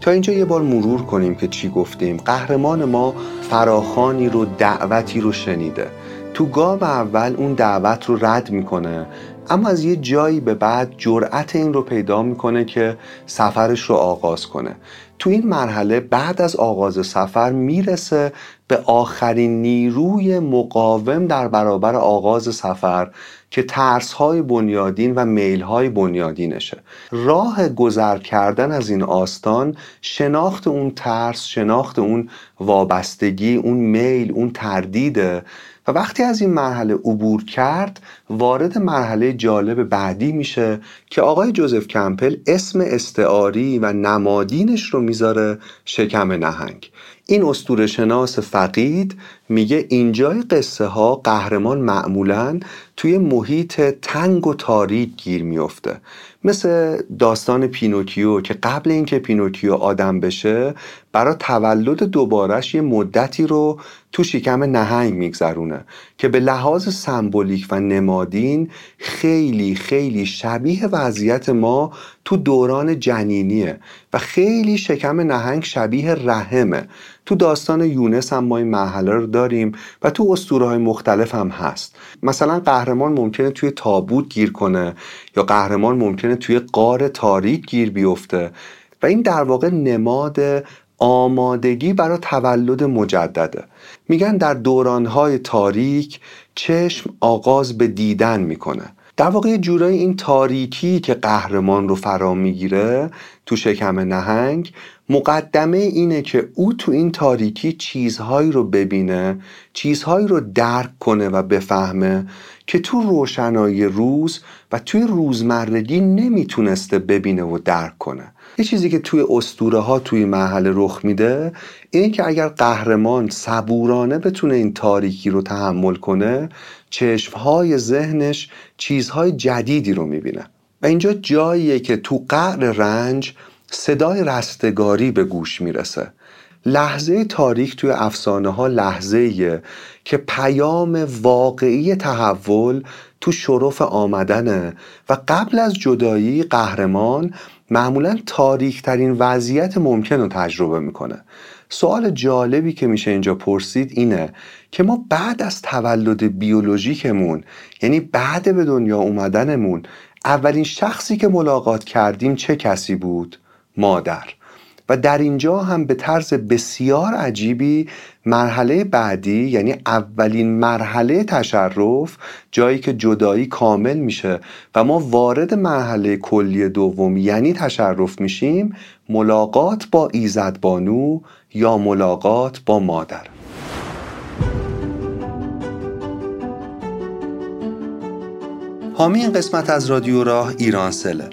تا اینجا یه بار مرور کنیم که چی گفتیم. قهرمان ما فراخانی رو، دعوتی رو شنیده. تو گام اول اون دعوت رو رد میکنه، اما از یه جایی به بعد جرأت این رو پیدا میکنه که سفرش رو آغاز کنه. تو این مرحله بعد از آغاز سفر میرسه به آخرین نیروی مقاوم در برابر آغاز سفر که ترس‌های بنیادین و میل‌های بنیادینشه. راه گذر کردن از این آستان شناخت اون ترس، شناخت اون وابستگی، اون میل، اون تردیده و وقتی از این مرحله عبور کرد وارد مرحله جالب بعدی میشه که آقای جوزف کمپل اسم استعاری و نمادینش رو میذاره شکم نهنگ. این اسطوره شناس فقید میگه اینجای قصه ها قهرمان معمولاً توی محیط تنگ و تاریک گیر میفته، مثل داستان پینوکیو که قبل اینکه پینوکیو آدم بشه برای تولد دوبارش یه مدتی رو تو شکم نهنگ میگذرونه که به لحاظ سمبولیک و نمادین خیلی خیلی شبیه وضعیت ما تو دوران جنینیه و خیلی شکم نهنگ شبیه رحمه. تو داستان یونس هم ما این مرحله رو داریم و تو اسطوره‌های مختلف هم هست. مثلا قهرمان ممکنه توی تابوت گیر کنه یا قهرمان ممکنه توی غار تاریک گیر بیفته و این در واقع نماد آمادگی برای تولد مجدده. میگن در دوران‌های تاریک چشم آغاز به دیدن میکنه. در واقع جورای این تاریکی که قهرمان رو فرا میگیره تو شکم نهنگ مقدمه اینه که او تو این تاریکی چیزهایی رو ببینه، چیزهایی رو درک کنه و بفهمه که تو روشنایی روز و توی روزمرگی نمیتونسته ببینه و درک کنه. یه چیزی که توی اسطوره ها توی مرحله رخ میده اینه که اگر قهرمان صبورانه بتونه این تاریکی رو تحمل کنه، چشمهای ذهنش چیزهای جدیدی رو میبینه. و اینجا جاییه که تو قعر رنج صدای رستگاری به گوش میرسه. لحظه تاریک توی افسانه ها لحظه‌ایه که پیام واقعی تحول تو شرف آمدنه و قبل از جدایی قهرمان معمولاً تاریک ترین وضعیت ممکن رو تجربه میکنه. سوال جالبی که میشه اینجا پرسید اینه که ما بعد از تولد بیولوژیکمون، یعنی بعد به دنیا اومدنمون، اولین شخصی که ملاقات کردیم چه کسی بود؟ مادر. و در اینجا هم به طرز بسیار عجیبی مرحله بعدی، یعنی اولین مرحله تشرف، جایی که جدایی کامل میشه و ما وارد مرحله کلی دوم یعنی تشرف میشیم، ملاقات با ایزدبانو یا ملاقات با مادر. حامی این قسمت از رادیو راه ایرانسله.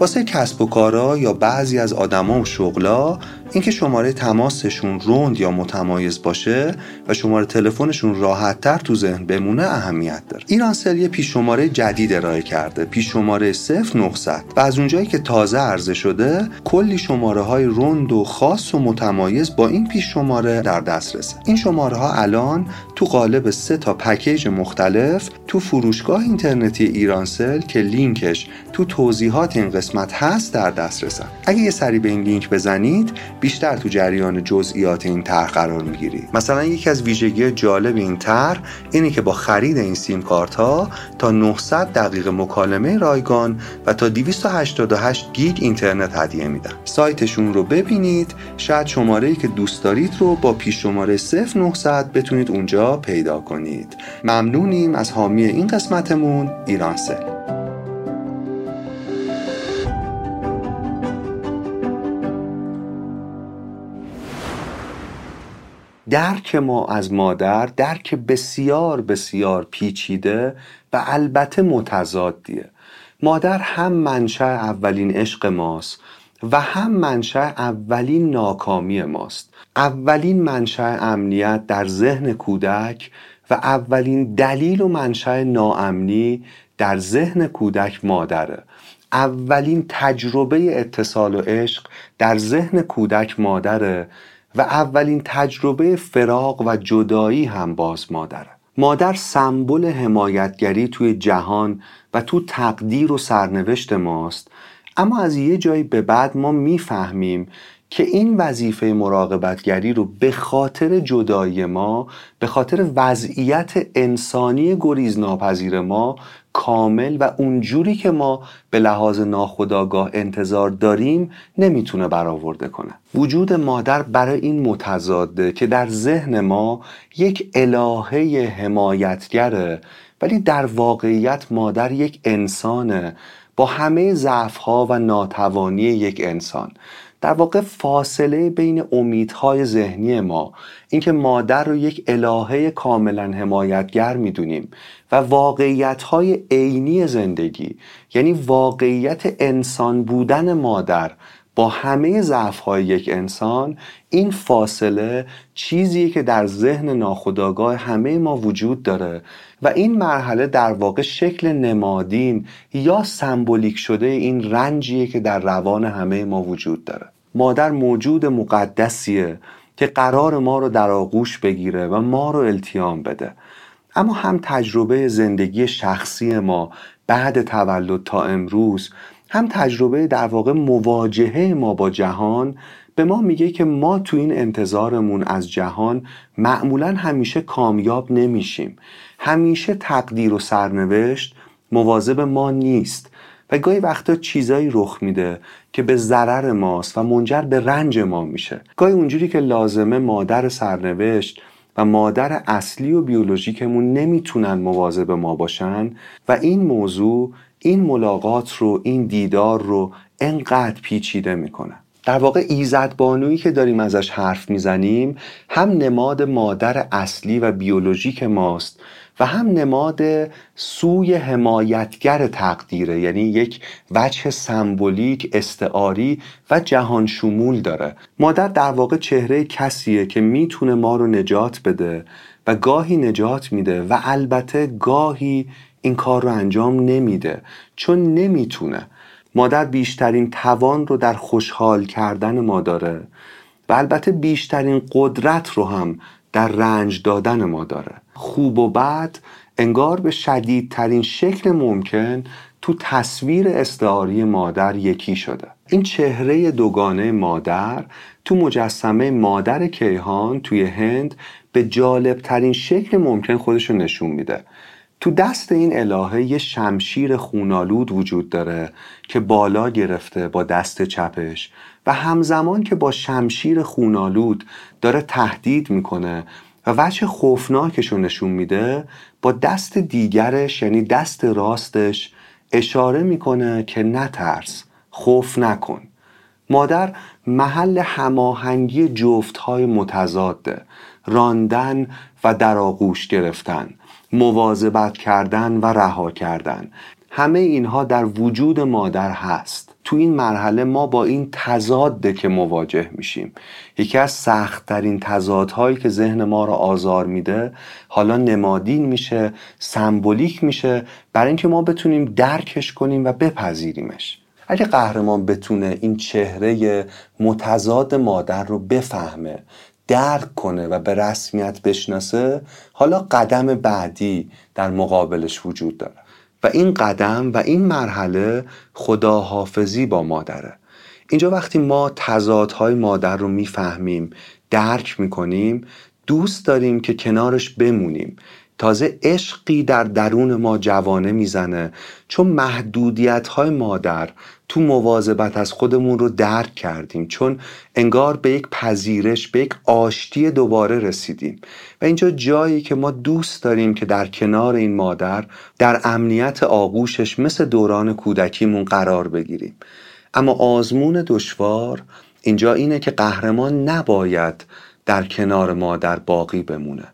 واسه کسب و کارا یا بعضی از آدما و شغلا اینکه شماره تماسشون روند یا متمایز باشه و شماره تلفنشون راحت‌تر تو ذهن بمونه اهمیت داره. ایرانسل یه پیش شماره جدید ارائه کرده، پیش شماره صفر نه صفر صفر، و از اونجایی که تازه عرضه شده کلی شماره‌های روند و خاص و متمایز با این پیش شماره در دسترسه. این شماره‌ها الان تو قالب سه تا پکیج مختلف تو فروشگاه اینترنتی ایرانسل که لینکش تو توضیحات این قسمت هست در دسترسه. اگه یه سری به این لینک بزنید بیشتر تو جریان جزئیات این طرح قرار میگیرید. مثلا یکی از ویژگی جالب این طرح اینه که با خرید این سیم کارت ها تا نهصد دقیقه مکالمه رایگان و تا دویست و هشتاد و هشت گیگ اینترنت هدیه میدن. سایتشون رو ببینید، شاید شماره‌ای که دوست دارید رو با پیش شماره صفر نه صفر صفر بتونید اونجا پیدا کنید. ممنونیم از حامی این قسمتمون ایرانسل. درک ما از مادر درک بسیار بسیار پیچیده و البته متضادیه. مادر هم منشأ اولین عشق ماست و هم منشأ اولین ناکامی ماست، اولین منشأ امنیت در ذهن کودک و اولین دلیل و منشأ ناامنی در ذهن کودک مادره. اولین تجربه اتصال و عشق در ذهن کودک مادره و اولین تجربه فراق و جدایی هم باز مادره. مادر سمبل حمایتگری توی جهان و تو تقدیر و سرنوشت ماست، اما از یه جایی به بعد ما میفهمیم که این وظیفه مراقبتگری رو به خاطر جدایی ما، به خاطر وضعیت انسانی گریزناپذیر ما، کامل و اونجوری که ما به لحاظ ناخودآگاه انتظار داریم نمیتونه برآورده کنه. وجود مادر برای این متضاده که در ذهن ما یک الهه حمایتگره، ولی در واقعیت مادر یک انسانه با همه ضعف‌ها و ناتوانی یک انسان. در واقع فاصله بین امیدهای ذهنی ما، اینکه مادر رو یک الهه کاملا حمایتگر میدونیم، و واقعیت‌های عینی زندگی، یعنی واقعیت انسان بودن مادر با همه ضعف‌های یک انسان، این فاصله چیزیه که در ذهن ناخودآگاه همه ما وجود داره و این مرحله در واقع شکل نمادین یا سمبولیک شده این رنجیه که در روان همه ما وجود داره. مادر موجود مقدسیه که قرار ما رو در آغوش بگیره و ما رو التیام بده، اما هم تجربه زندگی شخصی ما بعد تولد تا امروز، هم تجربه در واقع مواجهه ما با جهان به ما میگه که ما تو این انتظارمون از جهان معمولاً همیشه کامیاب نمیشیم. همیشه تقدیر و سرنوشت مواظب ما نیست و گاهی وقتا چیزایی رخ میده که به ضرر ماست و منجر به رنج ما میشه. گاهی اونجوری که لازمه مادر سرنوشت و مادر اصلی و بیولوژیکمون نمیتونن مواظب ما باشن و این موضوع این ملاقات رو، این دیدار رو انقدر پیچیده میکنه. در واقع ایزدبانویی که داریم ازش حرف میزنیم هم نماد مادر اصلی و بیولوژیک ماست و هم نماد سوی حمایتگر تقدیره، یعنی یک وجه سمبولیک، استعاری و جهان شمول داره. مادر در واقع چهره کسیه که میتونه ما رو نجات بده و گاهی نجات میده و البته گاهی این کار رو انجام نمیده چون نمیتونه. مادر بیشترین توان رو در خوشحال کردن ما داره و البته بیشترین قدرت رو هم در رنج دادن ما داره. خوب و بد انگار به شدیدترین شکل ممکن تو تصویر استعاری مادر یکی شده. این چهره دوگانه مادر تو مجسمه مادر کیهان توی هند به جالبترین شکل ممکن خودش رو نشون میده. تو دست این الهه یه شمشیر خونالود وجود داره که بالا گرفته با دست چپش و همزمان که با شمشیر خونالود داره تهدید میکنه و وجه خوفناکش رو نشون میده، با دست دیگرش یعنی دست راستش اشاره میکنه که نترس، خوف نکن. مادر محل هماهنگی جفت‌های متضاد، راندن و در آغوش گرفتن، مواظبت کردن و رها کردن، همه اینها در وجود مادر هست. تو این مرحله ما با این تضاد که مواجه میشیم، یکی از سخت‌ترین تضادهایی که ذهن ما را آزار میده، حالا نمادین میشه، سمبولیک میشه، برای اینکه ما بتونیم درکش کنیم و بپذیریمش. اگه قهرمان بتونه این چهره متضاد مادر رو بفهمه، درک کنه و به رسمیت بشناسه، حالا قدم بعدی در مقابلش وجود داره و این قدم و این مرحله خداحافظی با مادره. اینجا وقتی ما تضادهای مادر رو میفهمیم، درک میکنیم، دوست داریم که کنارش بمونیم. تازه عشقی در درون ما جوانه میزنه، چون محدودیت‌های مادر تو مواظبت از خودمون رو درک کردیم، چون انگار به یک پذیرش، به یک آشتی دوباره رسیدیم و اینجا جایی که ما دوست داریم که در کنار این مادر، در امنیت آغوشش مثل دوران کودکیمون قرار بگیریم. اما آزمون دشوار اینجا اینه که قهرمان نباید در کنار مادر باقی بمونه.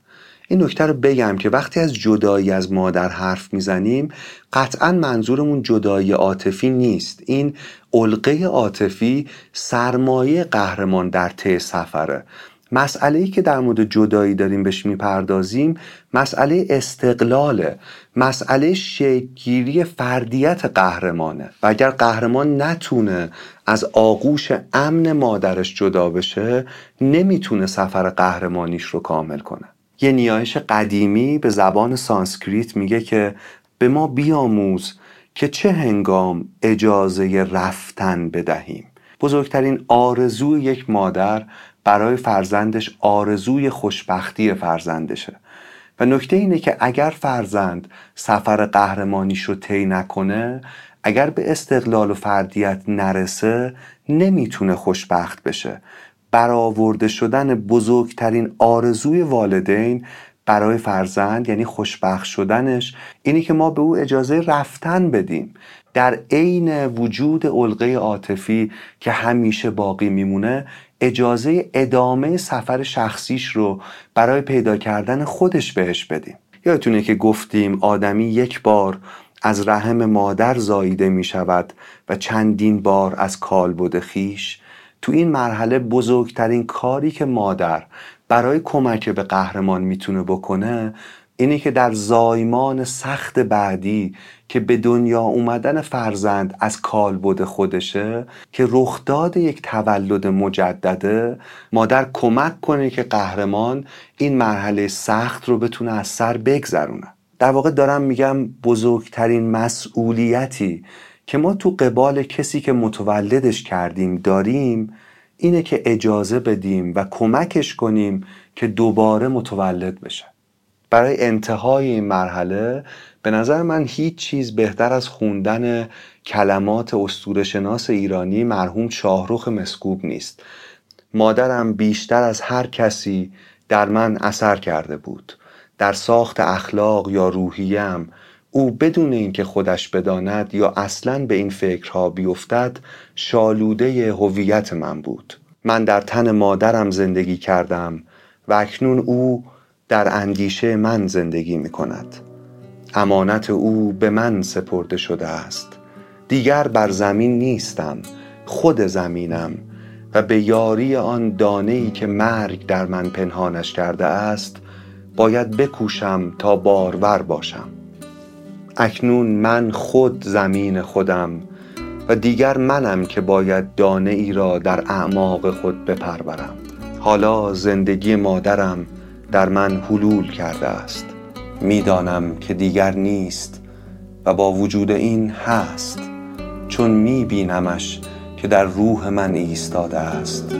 این نکته رو بگم که وقتی از جدایی از مادر حرف میزنیم، قطعا منظورمون جدایی عاطفی نیست. این علقه عاطفی سرمایه قهرمان در طی سفره. مسئله‌ای که در مورد جدایی داریم بهش میپردازیم، مسئله استقلاله، مسئله شکل‌گیری فردیت قهرمانه و اگر قهرمان نتونه از آغوش امن مادرش جدا بشه، نمیتونه سفر قهرمانیش رو کامل کنه. یه نیایش قدیمی به زبان سانسکریت میگه که به ما بیاموز که چه هنگام اجازه رفتن بدهیم. بزرگترین آرزوی یک مادر برای فرزندش آرزوی خوشبختی فرزندشه و نکته اینه که اگر فرزند سفر قهرمانیش رو طی نکنه، اگر به استقلال و فردیت نرسه، نمیتونه خوشبخت بشه. برآورده شدن بزرگترین آرزوی والدین برای فرزند یعنی خوشبخت شدنش، اینی که ما به او اجازه رفتن بدیم. در عین وجود علقه عاطفی که همیشه باقی میمونه، اجازه ادامه سفر شخصیش رو برای پیدا کردن خودش بهش بدیم. یادتونه که گفتیم آدمی یک بار از رحم مادر زاییده میشود و چندین بار از کالبد خویش. تو این مرحله بزرگترین کاری که مادر برای کمک به قهرمان میتونه بکنه، اینه که در زایمان سخت بعدی که به دنیا اومدن فرزند از کالبد خودشه، که رخداد یک تولد مجدده، مادر کمک کنه که قهرمان این مرحله سخت رو بتونه از سر بگذرونه. در واقع دارم میگم بزرگترین مسئولیتی که ما تو قبال کسی که متولدش کردیم داریم، اینه که اجازه بدیم و کمکش کنیم که دوباره متولد بشه. برای انتهای این مرحله به نظر من هیچ چیز بهتر از خوندن کلمات اسطوره‌شناس ایرانی مرحوم شاهرخ مسکوب نیست. مادرم بیشتر از هر کسی در من اثر کرده بود، در ساخت اخلاق یا روحیم. او بدون اینکه خودش بداند یا اصلاً به این فکرها بیفتد، شالوده هویت من بود. من در تن مادرم زندگی کردم و اکنون او در اندیشه من زندگی می کند. امانت او به من سپرده شده است. دیگر بر زمین نیستم، خود زمینم و به یاری آن دانه‌ای که مرگ در من پنهانش کرده است، باید بکوشم تا بارور باشم. اکنون من خود زمین خودم و دیگر منم که باید دانه ای را در اعماق خود بپرورم. حالا زندگی مادرم در من حلول کرده است. میدانم که دیگر نیست و با وجود این هست، چون میبینمش که در روح من ایستاده است.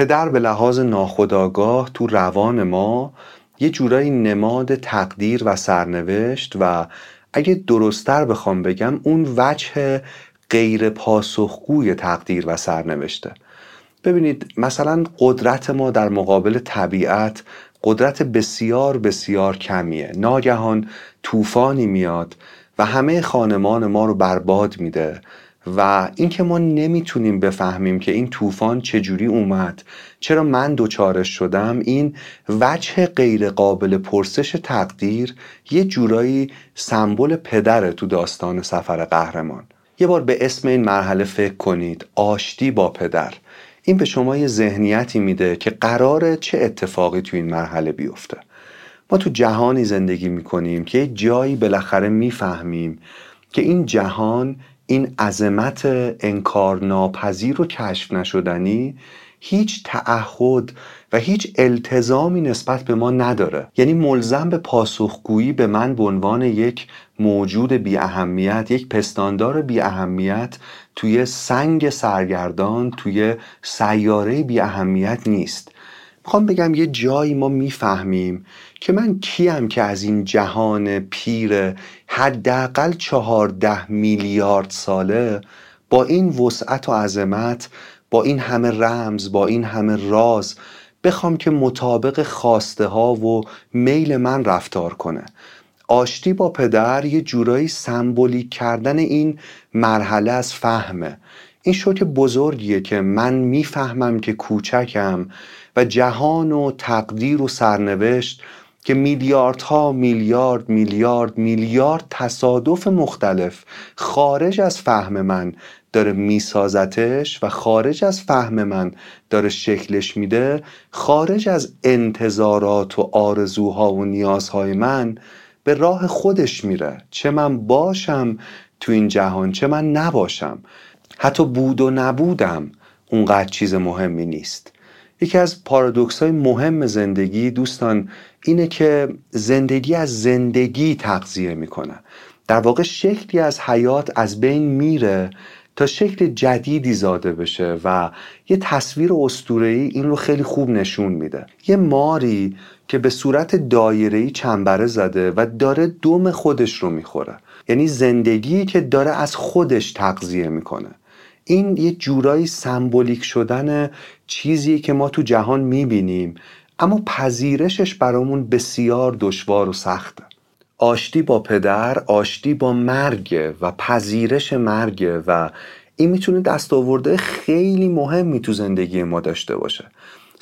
پدر به لحاظ ناخودآگاه تو روان ما یه جورایی نماد تقدیر و سرنوشت و اگه درست‌تر بخوام بگم اون وجه غیر پاسخگوی تقدیر و سرنوشته. ببینید مثلا قدرت ما در مقابل طبیعت قدرت بسیار بسیار کمیه. ناگهان طوفانی میاد و همه خانمان ما رو برباد میده و اینکه ما نمیتونیم بفهمیم که این طوفان چجوری اومد، چرا من دوچارش شدم، این وجه غیر قابل پرسش تقدیر یه جورایی سمبل پدره تو داستان سفر قهرمان. یه بار به اسم این مرحله فکر کنید، آشتی با پدر. این به شما یه ذهنیتی میده که قراره چه اتفاقی تو این مرحله بیفته. ما تو جهانی زندگی میکنیم که یه جایی بالاخره میفهمیم که این جهان، این عظمت انکار ناپذیر و کشف نشدنی هیچ تعهد و هیچ التزامی نسبت به ما نداره. یعنی ملزم به پاسخگویی به من به عنوان یک موجود بی اهمیت، یک پستاندار بی اهمیت توی سنگ سرگردان، توی سیاره بی اهمیت نیست. میخوام بگم یه جایی ما میفهمیم که من کیم که از این جهان پیر حداقل چهارده میلیارد ساله با این وسعت و عظمت، با این همه رمز، با این همه راز بخوام که مطابق خواسته ها و میل من رفتار کنه. آشتی با پدر یه جورایی سمبولیک کردن این مرحله از فهمه. این شوک بزرگیه که من میفهمم که کوچکم و جهان و تقدیر و سرنوشت که میلیاردها میلیارد میلیارد میلیارد تصادف مختلف خارج از فهم من داره میسازتش و خارج از فهم من داره شکلش میده، خارج از انتظارات و آرزوها و نیازهای من به راه خودش میره. چه من باشم تو این جهان، چه من نباشم، حتی بود و نبودم اونقدر چیز مهمی نیست. یکی از پارادوکس‌های مهم زندگی دوستان اینه که زندگی از زندگی تغذیه میکنه. در واقع شکلی از حیات از بین میره تا شکل جدیدی زاده بشه و یه تصویر اسطوره‌ای این رو خیلی خوب نشون میده. یه ماری که به صورت دایره‌ای چنبره زده و داره دم خودش رو میخوره، یعنی زندگی که داره از خودش تغذیه میکنه. این یه جورایی سمبولیک شدن چیزیه که ما تو جهان میبینیم اما پذیرشش برامون بسیار دشوار و سخته. آشتی با پدر آشتی با مرگه و پذیرش مرگه و این میتونه دستاورده خیلی مهمی تو زندگی ما داشته باشه.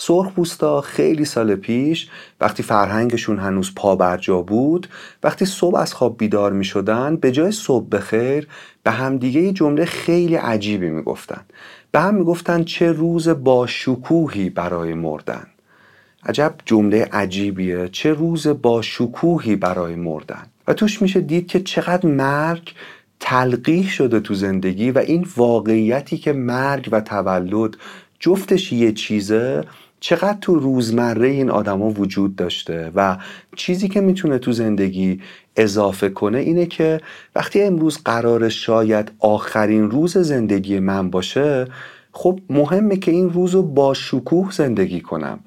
سرخپوستا خیلی سال پیش وقتی فرهنگشون هنوز پا بر جا بود، وقتی صبح از خواب بیدار می شدن، به جای صبح بخیر به همدیگه یه جمله خیلی عجیبی می گفتن. به هم می گفتن چه روز با شکوهی برای مردن. عجب جمله عجیبیه، چه روز با شکوهی برای مردن. و توش میشه دید که چقدر مرگ تلقیح شده تو زندگی و این واقعیتی که مرگ و تولد جفتش یه چیزه چقدر تو روزمره این آدم ها وجود داشته. و چیزی که میتونه تو زندگی اضافه کنه اینه که وقتی امروز قراره شاید آخرین روز زندگی من باشه، خب مهمه که این روز رو با شکوه زندگی کنم،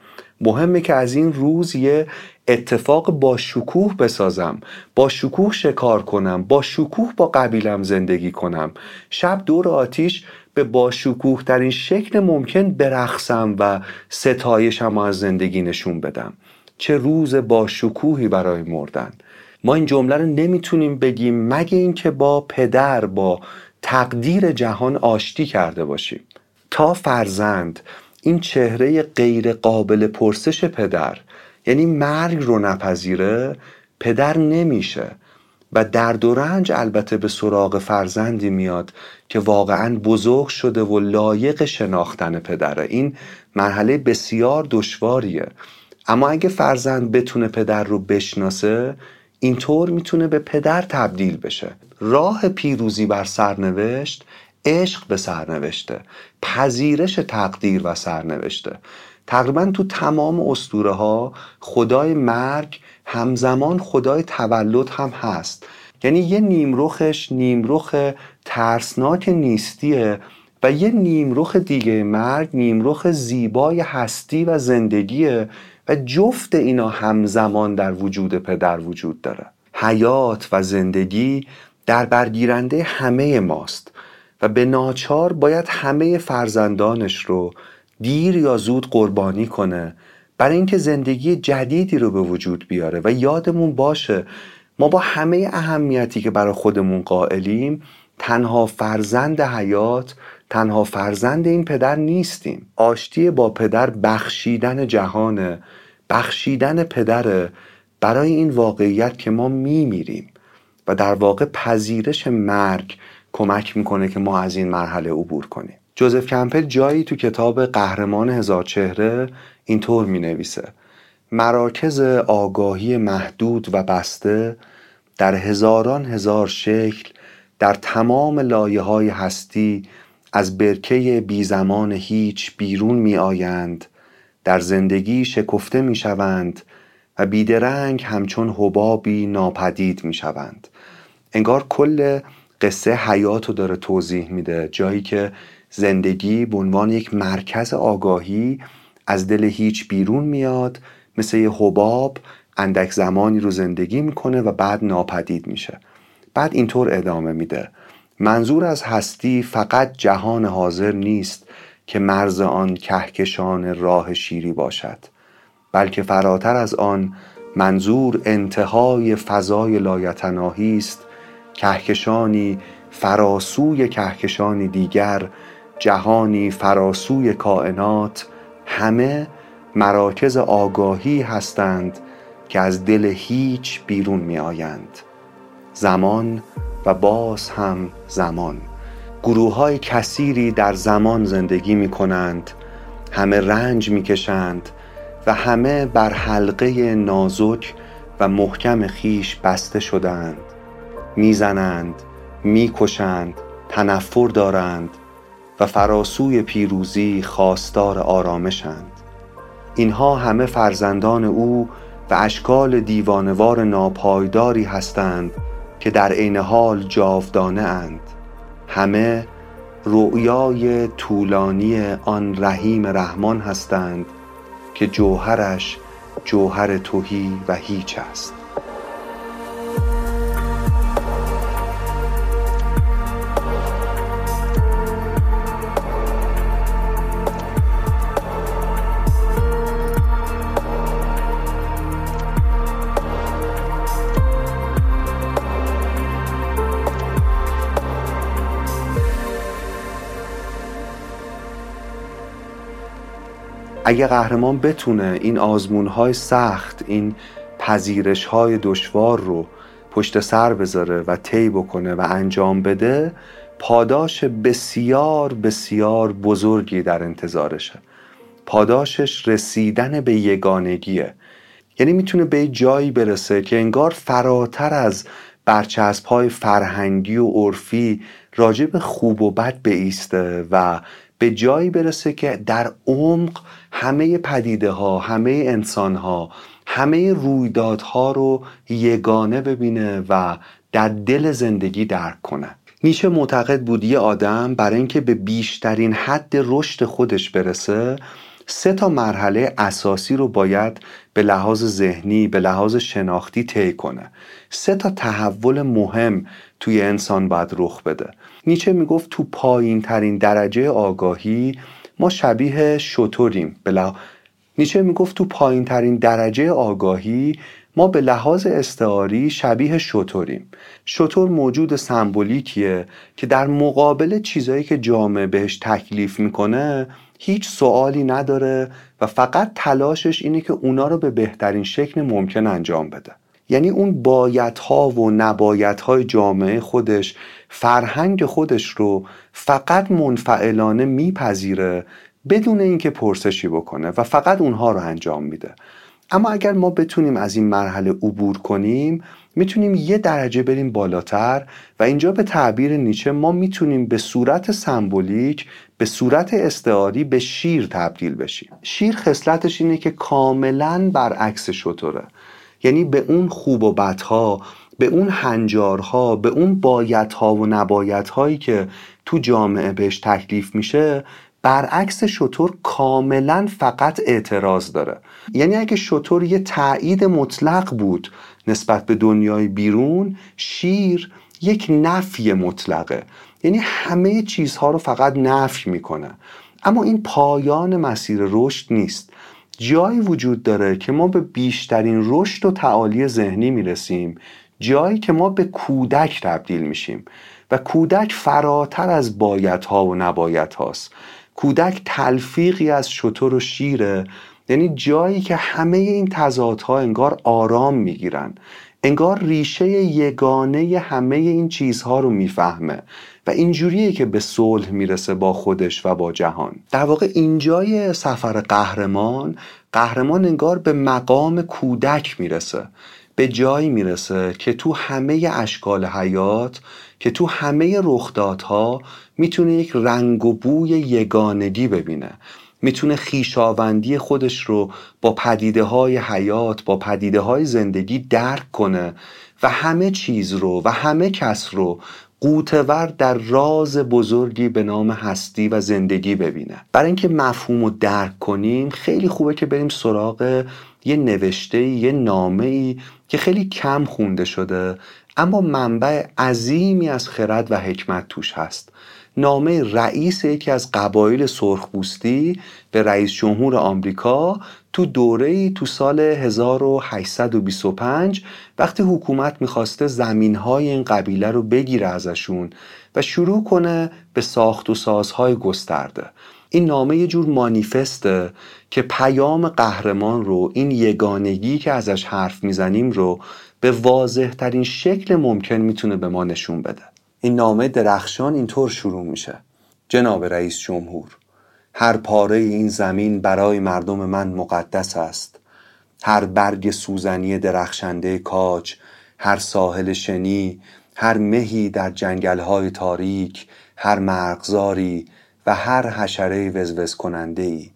مهمه که از این روز یه اتفاق با شکوه بسازم، با شکوه شکار کنم، با شکوه با قبیلم زندگی کنم، شب دور آتیش به باشکوه ترین شکل ممکن برقصم و ستایشم از زندگی نشون بدم. چه روز باشکوهی برای مردن. ما این جمله رو نمیتونیم بگیم مگه اینکه با پدر، با تقدیر جهان آشتی کرده باشیم. تا فرزند این چهره غیر قابل پرسش پدر، یعنی مرگ رو نپذیره، پدر نمیشه. و درد و رنج البته به سراغ فرزندی میاد که واقعاً بزرگ شده و لایق شناختن پدره. این مرحله بسیار دشواریه. اما اگه فرزند بتونه پدر رو بشناسه، اینطور میتونه به پدر تبدیل بشه. راه پیروزی بر سرنوشت، عشق به سرنوشته، پذیرش تقدیر و سرنوشته. تقریباً تو تمام اسطوره ها خدای مرگ همزمان خدای تولد هم هست. یعنی یه نیمروخش نیمروخ ترسناک نیستیه و یه نیمرخ دیگه مرگ، نیمرخ زیبای هستی و زندگیه و جفت اینا همزمان در وجود پدر وجود داره. حیات و زندگی در برگیرنده همه ماست و به ناچار باید همه فرزندانش رو دیر یا زود قربانی کنه برای اینکه زندگی جدیدی رو به وجود بیاره. و یادمون باشه ما با همه اهمیتی که برای خودمون قائلیم تنها فرزند حیات، تنها فرزند این پدر نیستیم. آشتی با پدر بخشیدن جهانه، بخشیدن پدره برای این واقعیت که ما میمیریم و در واقع پذیرش مرگ کمک میکنه که ما از این مرحله عبور کنیم. جوزف کمپل جایی تو کتاب قهرمان هزار چهره اینطور مینویسه: مراکز آگاهی محدود و بسته در هزاران هزار شکل در تمام لایه‌های هستی از برکه بی زمان هیچ بیرون می آیند، در زندگی شکفته می شوند و بیدرنگ همچون حبابی ناپدید می شوند. انگار کل قصه حیاتو داره توضیح میده، جایی که زندگی به عنوان یک مرکز آگاهی از دل هیچ بیرون میاد، مثل یه حباب اندک زمانی رو زندگی میکنه و بعد ناپدید میشه. بعد اینطور ادامه میده: منظور از هستی فقط جهان حاضر نیست که مرز آن کهکشان راه شیری باشد، بلکه فراتر از آن منظور انتهای فضای لایتناهی است، کهکشانی فراسوی کهکشانی دیگر، جهانی فراسوی کائنات. همه مراکز آگاهی هستند که از دل هیچ بیرون می آیند. زمان و باز هم زمان. گروه‌های کثیری در زمان زندگی می کنند، همه رنج می کشند و همه بر حلقه نازک و محکم خیش بسته شدند. می زنند، می کشند، تنفر دارند و فراسوی پیروزی خواستار آرامشند. اینها همه فرزندان او و اشکال دیوانوار ناپایداری هستند که در عین حال جاودانه اند. همه رؤیای طولانی آن رحیم رحمان هستند که جوهرش جوهر تهی و هیچ است. اگه قهرمان بتونه این آزمون‌های سخت، این پذیرش‌های دشوار رو پشت سر بذاره و طی بکنه و انجام بده، پاداش بسیار بسیار بزرگی در انتظارشه. پاداشش رسیدن به یگانگیه. یعنی میتونه به جایی برسه که انگار فراتر از برچسب‌های فرهنگی و عرفی راجب خوب و بد بایسته و به جایی برسه که در عمق همه پدیده ها، همه انسان ها، همه رویدادها رو یگانه ببینه و در دل زندگی درک کنه. نیچه معتقد بود یه آدم برای اینکه به بیشترین حد رشد خودش برسه، سه تا مرحله اساسی رو باید به لحاظ ذهنی، به لحاظ شناختی طی کنه. سه تا تحول مهم توی انسان باید رخ بده. نیچه میگفت تو پایین ترین درجه آگاهی ما شبیه شتریم. بلا... نیچه میگفت تو پایین ترین درجه آگاهی ما به لحاظ استعاری شبیه شتریم. شتر موجود سمبولیکیه که در مقابل چیزایی که جامعه بهش تکلیف میکنه هیچ سوالی نداره و فقط تلاشش اینه که اونا رو به بهترین شکل ممکن انجام بده. یعنی اون بایدها و نبایدهای جامعه خودش، فرهنگ خودش رو فقط منفعلانه میپذیره بدون اینکه پرسشی بکنه و فقط اونها رو انجام میده. اما اگر ما بتونیم از این مرحله عبور کنیم، میتونیم یه درجه بریم بالاتر و اینجا به تعبیر نیچه ما میتونیم به صورت سمبولیک، به صورت استعاری به شیر تبدیل بشیم. شیر خصلتش اینه که کاملاً برعکس شتره. یعنی به اون خوب و بدها، به اون هنجارها، به اون بایدها و نبایدهایی که تو جامعه بهش تکلیف میشه، برعکس شتر کاملا فقط اعتراض داره. یعنی اگه شتر یه تایید مطلق بود نسبت به دنیای بیرون، شیر یک نفی مطلقه، یعنی همه چیزها رو فقط نفی میکنه. اما این پایان مسیر رشد نیست. جایی وجود داره که ما به بیشترین رشد و تعالی ذهنی میرسیم، جایی که ما به کودک تبدیل میشیم و کودک فراتر از بایدها و نبایدهاست. کودک تلفیقی از شتر و شیره، یعنی جایی که همه این تضادها انگار آرام میگیرن، انگار ریشه یگانه همه این چیزها رو میفهمه و اینجوریه که به صلح میرسه با خودش و با جهان. در واقع اینجای سفر قهرمان، قهرمان انگار به مقام کودک میرسه، به جایی میرسه که تو همه اشکال حیات، که تو همه رخدادها میتونه یک رنگ و بوی یگانگی ببینه، میتونه خویشاوندی خودش رو با پدیده‌های حیات، با پدیده‌های زندگی درک کنه و همه چیز رو و همه کس رو غوطه‌ور در راز بزرگی به نام هستی و زندگی ببینه. برای اینکه مفهوم رو درک کنیم خیلی خوبه که بریم سراغ یه نوشته، یه نامه‌ای که خیلی کم خونده شده اما منبع عظیمی از خرد و حکمت توش هست. نامه رئیس یکی از قبایل سرخپوستی به رئیس جمهور آمریکا تو دوره‌ای تو سال هزار و هشتصد و بیست و پنج وقتی حکومت می‌خواسته زمین‌های این قبیله رو بگیره ازشون و شروع کنه به ساخت و سازهای گسترده. این نامه یه جور مانیفسته که پیام قهرمان رو، این یگانگی که ازش حرف میزنیم رو به واضح ترین شکل ممکن میتونه به ما نشون بده. این نامه درخشان اینطور شروع میشه: جناب رئیس جمهور، هر پاره این زمین برای مردم من مقدس است. هر برگ سوزنی درخشنده کاج، هر ساحل شنی، هر مهی در جنگل‌های تاریک، هر مرغزاری و هر حشره وزوز کننده‌ای،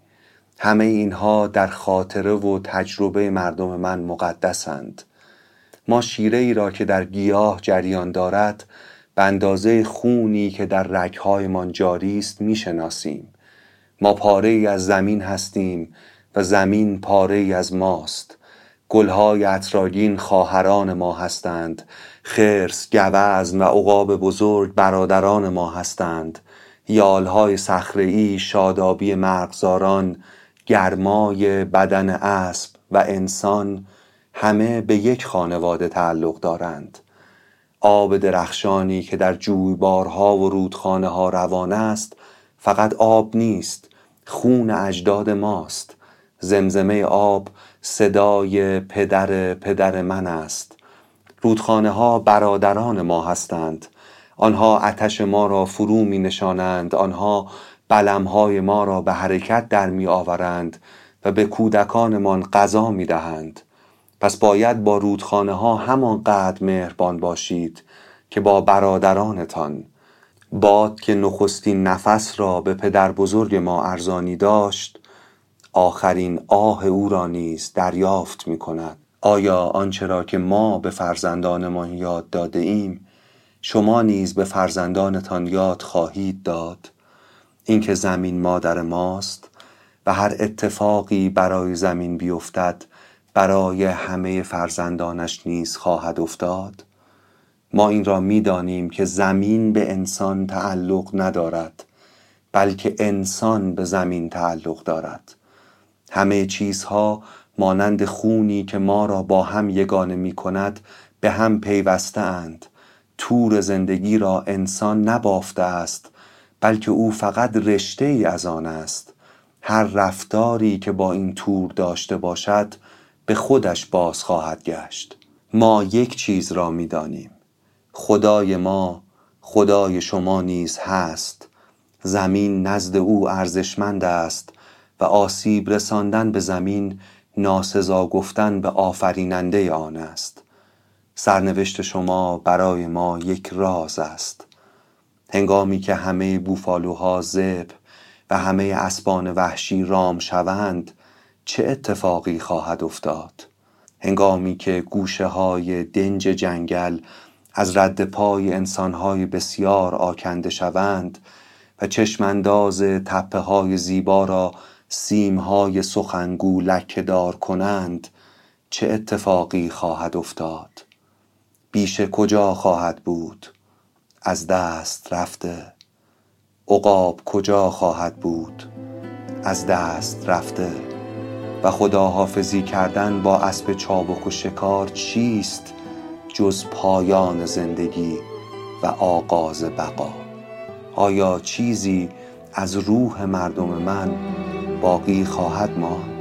همه اینها در خاطره و تجربه مردم من مقدسند. ما شیره ای را که در گیاه جریان دارد به اندازه خونی که در رگهای من جاری است میشناسیم. ما پاره ای از زمین هستیم و زمین پاره ای از ماست. گلهای عطرآگین خواهران ما هستند، خرس، گوزن و عقاب بزرگ برادران ما هستند. یالهای صخره‌ای شادابی مرغزاران، گرمای بدن اسب و انسان همه به یک خانواده تعلق دارند. آب درخشانی که در جویبارها و رودخانه ها روان است فقط آب نیست، خون اجداد ماست. زمزمه آب صدای پدر پدر من است. رودخانه ها برادران ما هستند. آنها آتش ما را فرو می نشانند، آنها بلمهای ما را به حرکت در می آورند و به کودکانمان غذا می دهند. پس باید با رودخانه ها همانقدر مهربان باشید که با برادرانتان. باد که نخستین نفس را به پدر بزرگ ما ارزانی داشت، آخرین آه او را نیز دریافت می کند. آیا آنچه را که ما به فرزندانمان یاد داده ایم شما نیز به فرزندانتان یاد خواهید داد؟ اینکه زمین مادر ماست و هر اتفاقی برای زمین بیفتد برای همه فرزندانش نیز خواهد افتاد. ما این را می دانیم که زمین به انسان تعلق ندارد، بلکه انسان به زمین تعلق دارد. همه چیزها مانند خونی که ما را با هم یگانه می کند به هم پیوسته اند. تور زندگی را انسان نبافته است، بلکه او فقط رشته ای از آن است. هر رفتاری که با این تور داشته باشد به خودش باز خواهد گشت. ما یک چیز را می دانیم. خدای ما خدای شما نیز هست. زمین نزد او ارزشمند است و آسیب رساندن به زمین ناسزا گفتن به آفریننده آن است. سرنوشت شما برای ما یک راز است. هنگامی که همه بوفالوها ذبح و همه اسبان وحشی رام شوند چه اتفاقی خواهد افتاد؟ هنگامی که گوشه های دنج جنگل از رد پای انسان‌های بسیار آکنده شوند و چشمانداز تپه‌های زیبا را سیم‌های سخنگو لکه‌دار کنند، چه اتفاقی خواهد افتاد؟ بیشه کجا خواهد بود؟ از دست رفته. عقاب کجا خواهد بود؟ از دست رفته. و خداحافظی کردن با اسب چابک و شکار چیست جز پایان زندگی و آغاز بقا؟ آیا چیزی از روح مردم من باقی خواهد ماند؟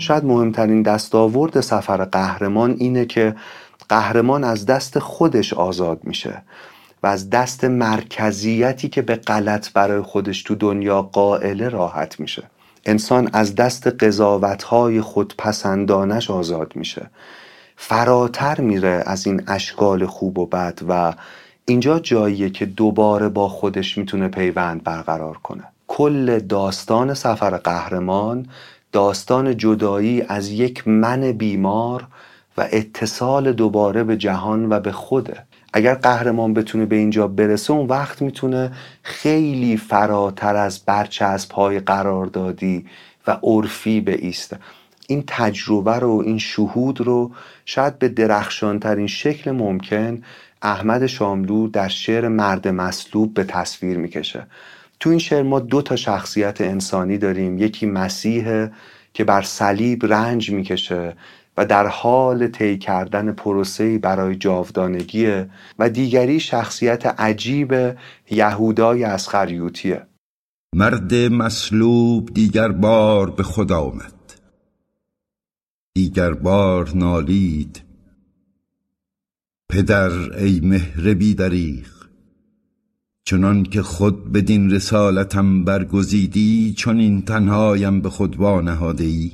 شاید مهمترین دستاورد سفر قهرمان اینه که قهرمان از دست خودش آزاد میشه و از دست مرکزیتی که به غلط برای خودش تو دنیا قائله راحت میشه. انسان از دست قضاوت‌های خودپسندانش آزاد میشه، فراتر میره از این اشکال خوب و بد، و اینجا جاییه که دوباره با خودش میتونه پیوند برقرار کنه. کل داستان سفر قهرمان داستان جدایی از یک من بیمار و اتصال دوباره به جهان و به خوده. اگر قهرمان بتونه به اینجا برسه، اون وقت میتونه خیلی فراتر از برچسب‌های قراردادی و عرفی بایسته. این تجربه رو، این شهود رو شاید به درخشانترین شکل ممکن احمد شاملو در شعر مرد مصلوب به تصویر میکشه. تو این شعر ما دو تا شخصیت انسانی داریم، یکی مسیحه که بر صلیب رنج میکشه و در حال طی کردن پروسه‌ای برای جاودانگیه، و دیگری شخصیت عجیب یهودای اسخریوطیه. مرد مصلوب دیگر بار به خود آمد، دیگر بار نالید پدر ای مهر بی دریغ، چنان که خود بدین رسالتم برگزیدی، چون این تنهایم به خود وا نهاده‌ای.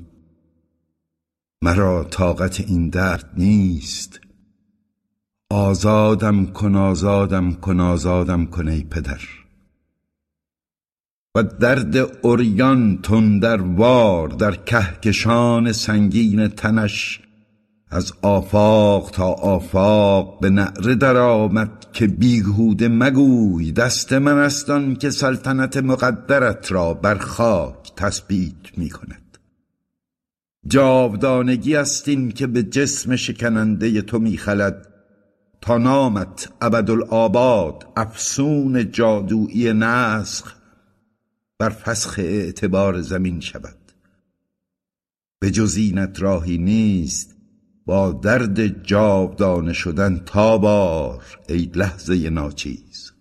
مرا طاقت این درد نیست، آزادم کن آزادم کن آزادم کن ای پدر. و درد عریان تندروار در کهکشان سنگین تنش از آفاق تا آفاق به نعره در آمد که بیهوده مگوی دست من است آن که سلطنت مقدرت را بر خاک تثبیت می کند. جاودانگی است این که به جسم شکننده تو می خلد تا نامت ابدالآباد افسون جادویی نسخ بر فسخ اعتبار زمین شود. به جز اینت راهی نیست، با درد جاودانه شدن تا بار ای لحظه ناچیز.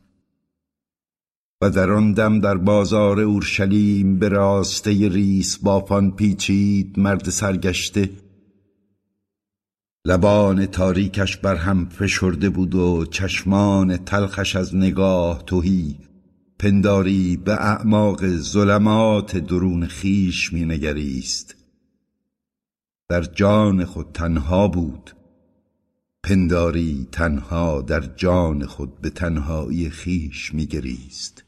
و در آن دم در بازار اورشلیم به راسته ریس بافان پیچید مرد سرگشته، لبان تاریکش بر هم فشرده بود و چشمان تلخش از نگاه تهی، پنداری به اعماق ظلمات درون خیش می نگریست. در جان خود تنها بود، پنداری تنها در جان خود به تنهایی خیش می‌گریست.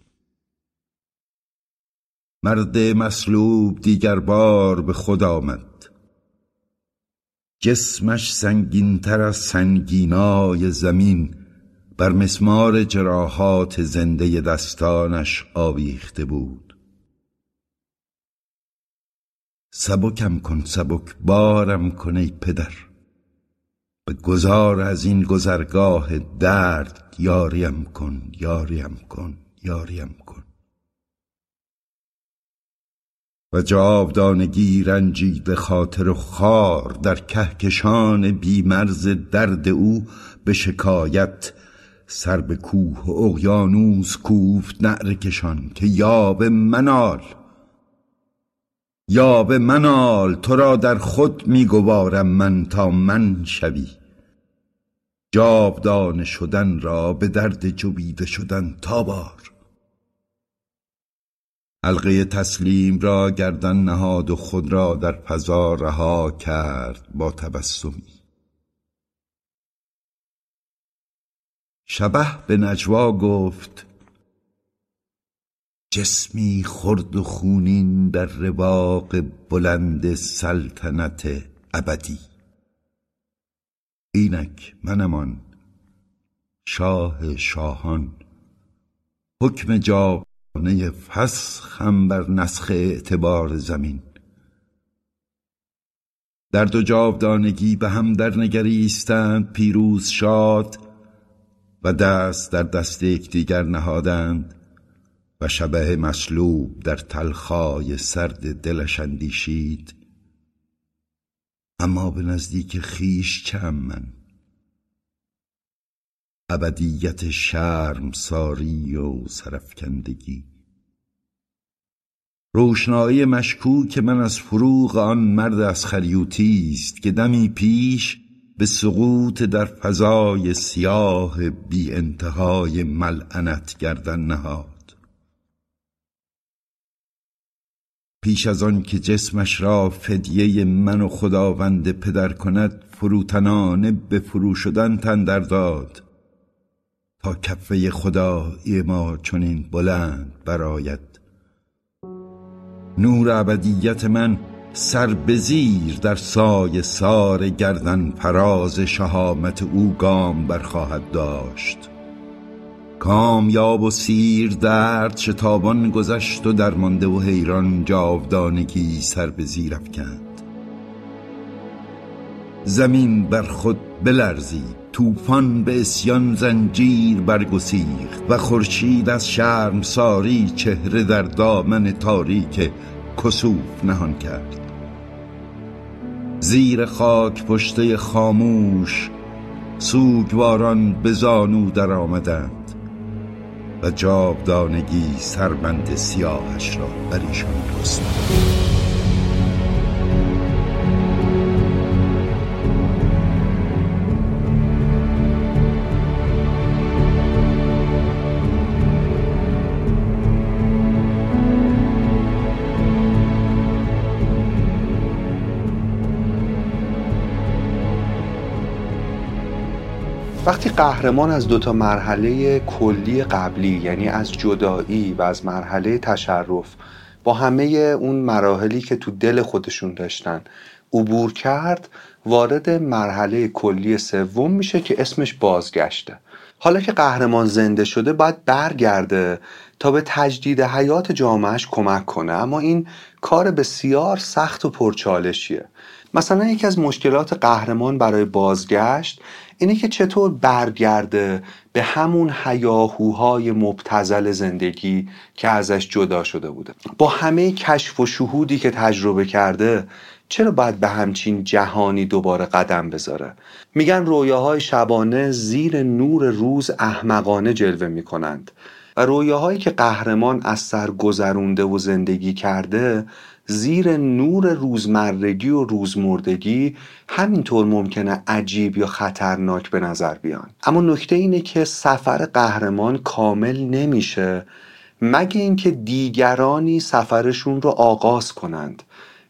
مرد مصلوب دیگر بار به خود آمد، جسمش سنگین‌تر از سنگینای زمین بر مسمار جراحات زنده دستانش آویخته بود. سبکم کن سبک بارم کن ای پدر، به گذار از این گذرگاه درد یاریم کن یاریم کن یاریم کن. و جاودانگی رنجیده خاطر و خار در کهکشان بیمرز درد او به شکایت سر به کوه اغیانوز کوفت نعره کشان که یا به منال، یا به منال، تو را در خود میگوارم من تا من شوی. جاودانه شدن را به درد جویده شدن تا بار. حلقه تسلیم را گردن نهاد و خود را در فضا رها کرد با تبسمی. شبح به نجوا گفت: جسمی خرد و خونین در رواق بلند سلطنت ابدی. اینک منمان، شاه شاهان، حکم جا نه فسخم بر نسخ اعتبار زمین. در دو جاودانگی به هم در نگریستند پیروز شاد و دست در دست یکدیگر نهادند و شبح مصلوب در تلخای سرد دلش اندیشید: اما به نزدیک خیش چم من، ابدیت شرم ساری و سرفکندگی. روشنایی مشکوک من از فروغ آن مرد از خریوتی است که دمی پیش به سقوط در فضای سیاه بی انتهای ملعنت گردن نهاد. پیش از آن که جسمش را فدیه من و خداوند پدر کند، فروتنانه به فرو شدن تن در داد تا کفه خدای ما چنین بلند براید. نور ابدیت من سر به زیر در سایه سار گردن فراز شهامت او گام برخواهد داشت. کامیاب و سیر درد شتابان گذشت و درمانده و حیران جاودانگی سر به زیر افکند. زمین بر خود بلرزید، توفان به اسیان زنجیر برگسیخت و خورشید از شرم ساری چهره در دامن تاریک کسوف نهان کرد. زیر خاک پشته خاموش سوگواران به زانو در آمدند و جاودانگی سربند سیاهش را بر ایشان گسترد. وقتی قهرمان از دوتا مرحله کلی قبلی، یعنی از جدایی و از مرحله تشرف، با همه اون مراحلی که تو دل خودشون داشتن عبور کرد، وارد مرحله کلی سوم میشه که اسمش بازگشته. حالا که قهرمان زنده شده باید برگرده تا به تجدید حیات جامعهش کمک کنه، اما این کار بسیار سخت و پرچالشیه. مثلا یکی از مشکلات قهرمان برای بازگشت اینه که چطور برگرده به همون هیاهوهای مبتذل زندگی که ازش جدا شده بوده. با همه کشف و شهودی که تجربه کرده، چرا باید به همچین جهانی دوباره قدم بذاره؟ میگن رویاهای شبانه زیر نور روز احمقانه جلوه میکنند و رویاهایی که قهرمان از سر گذرونده و زندگی کرده زیر نور روزمرگی و روزمردگی همینطور ممکنه عجیب یا خطرناک به نظر بیان. اما نکته اینه که سفر قهرمان کامل نمیشه مگه اینکه دیگرانی سفرشون رو آغاز کنند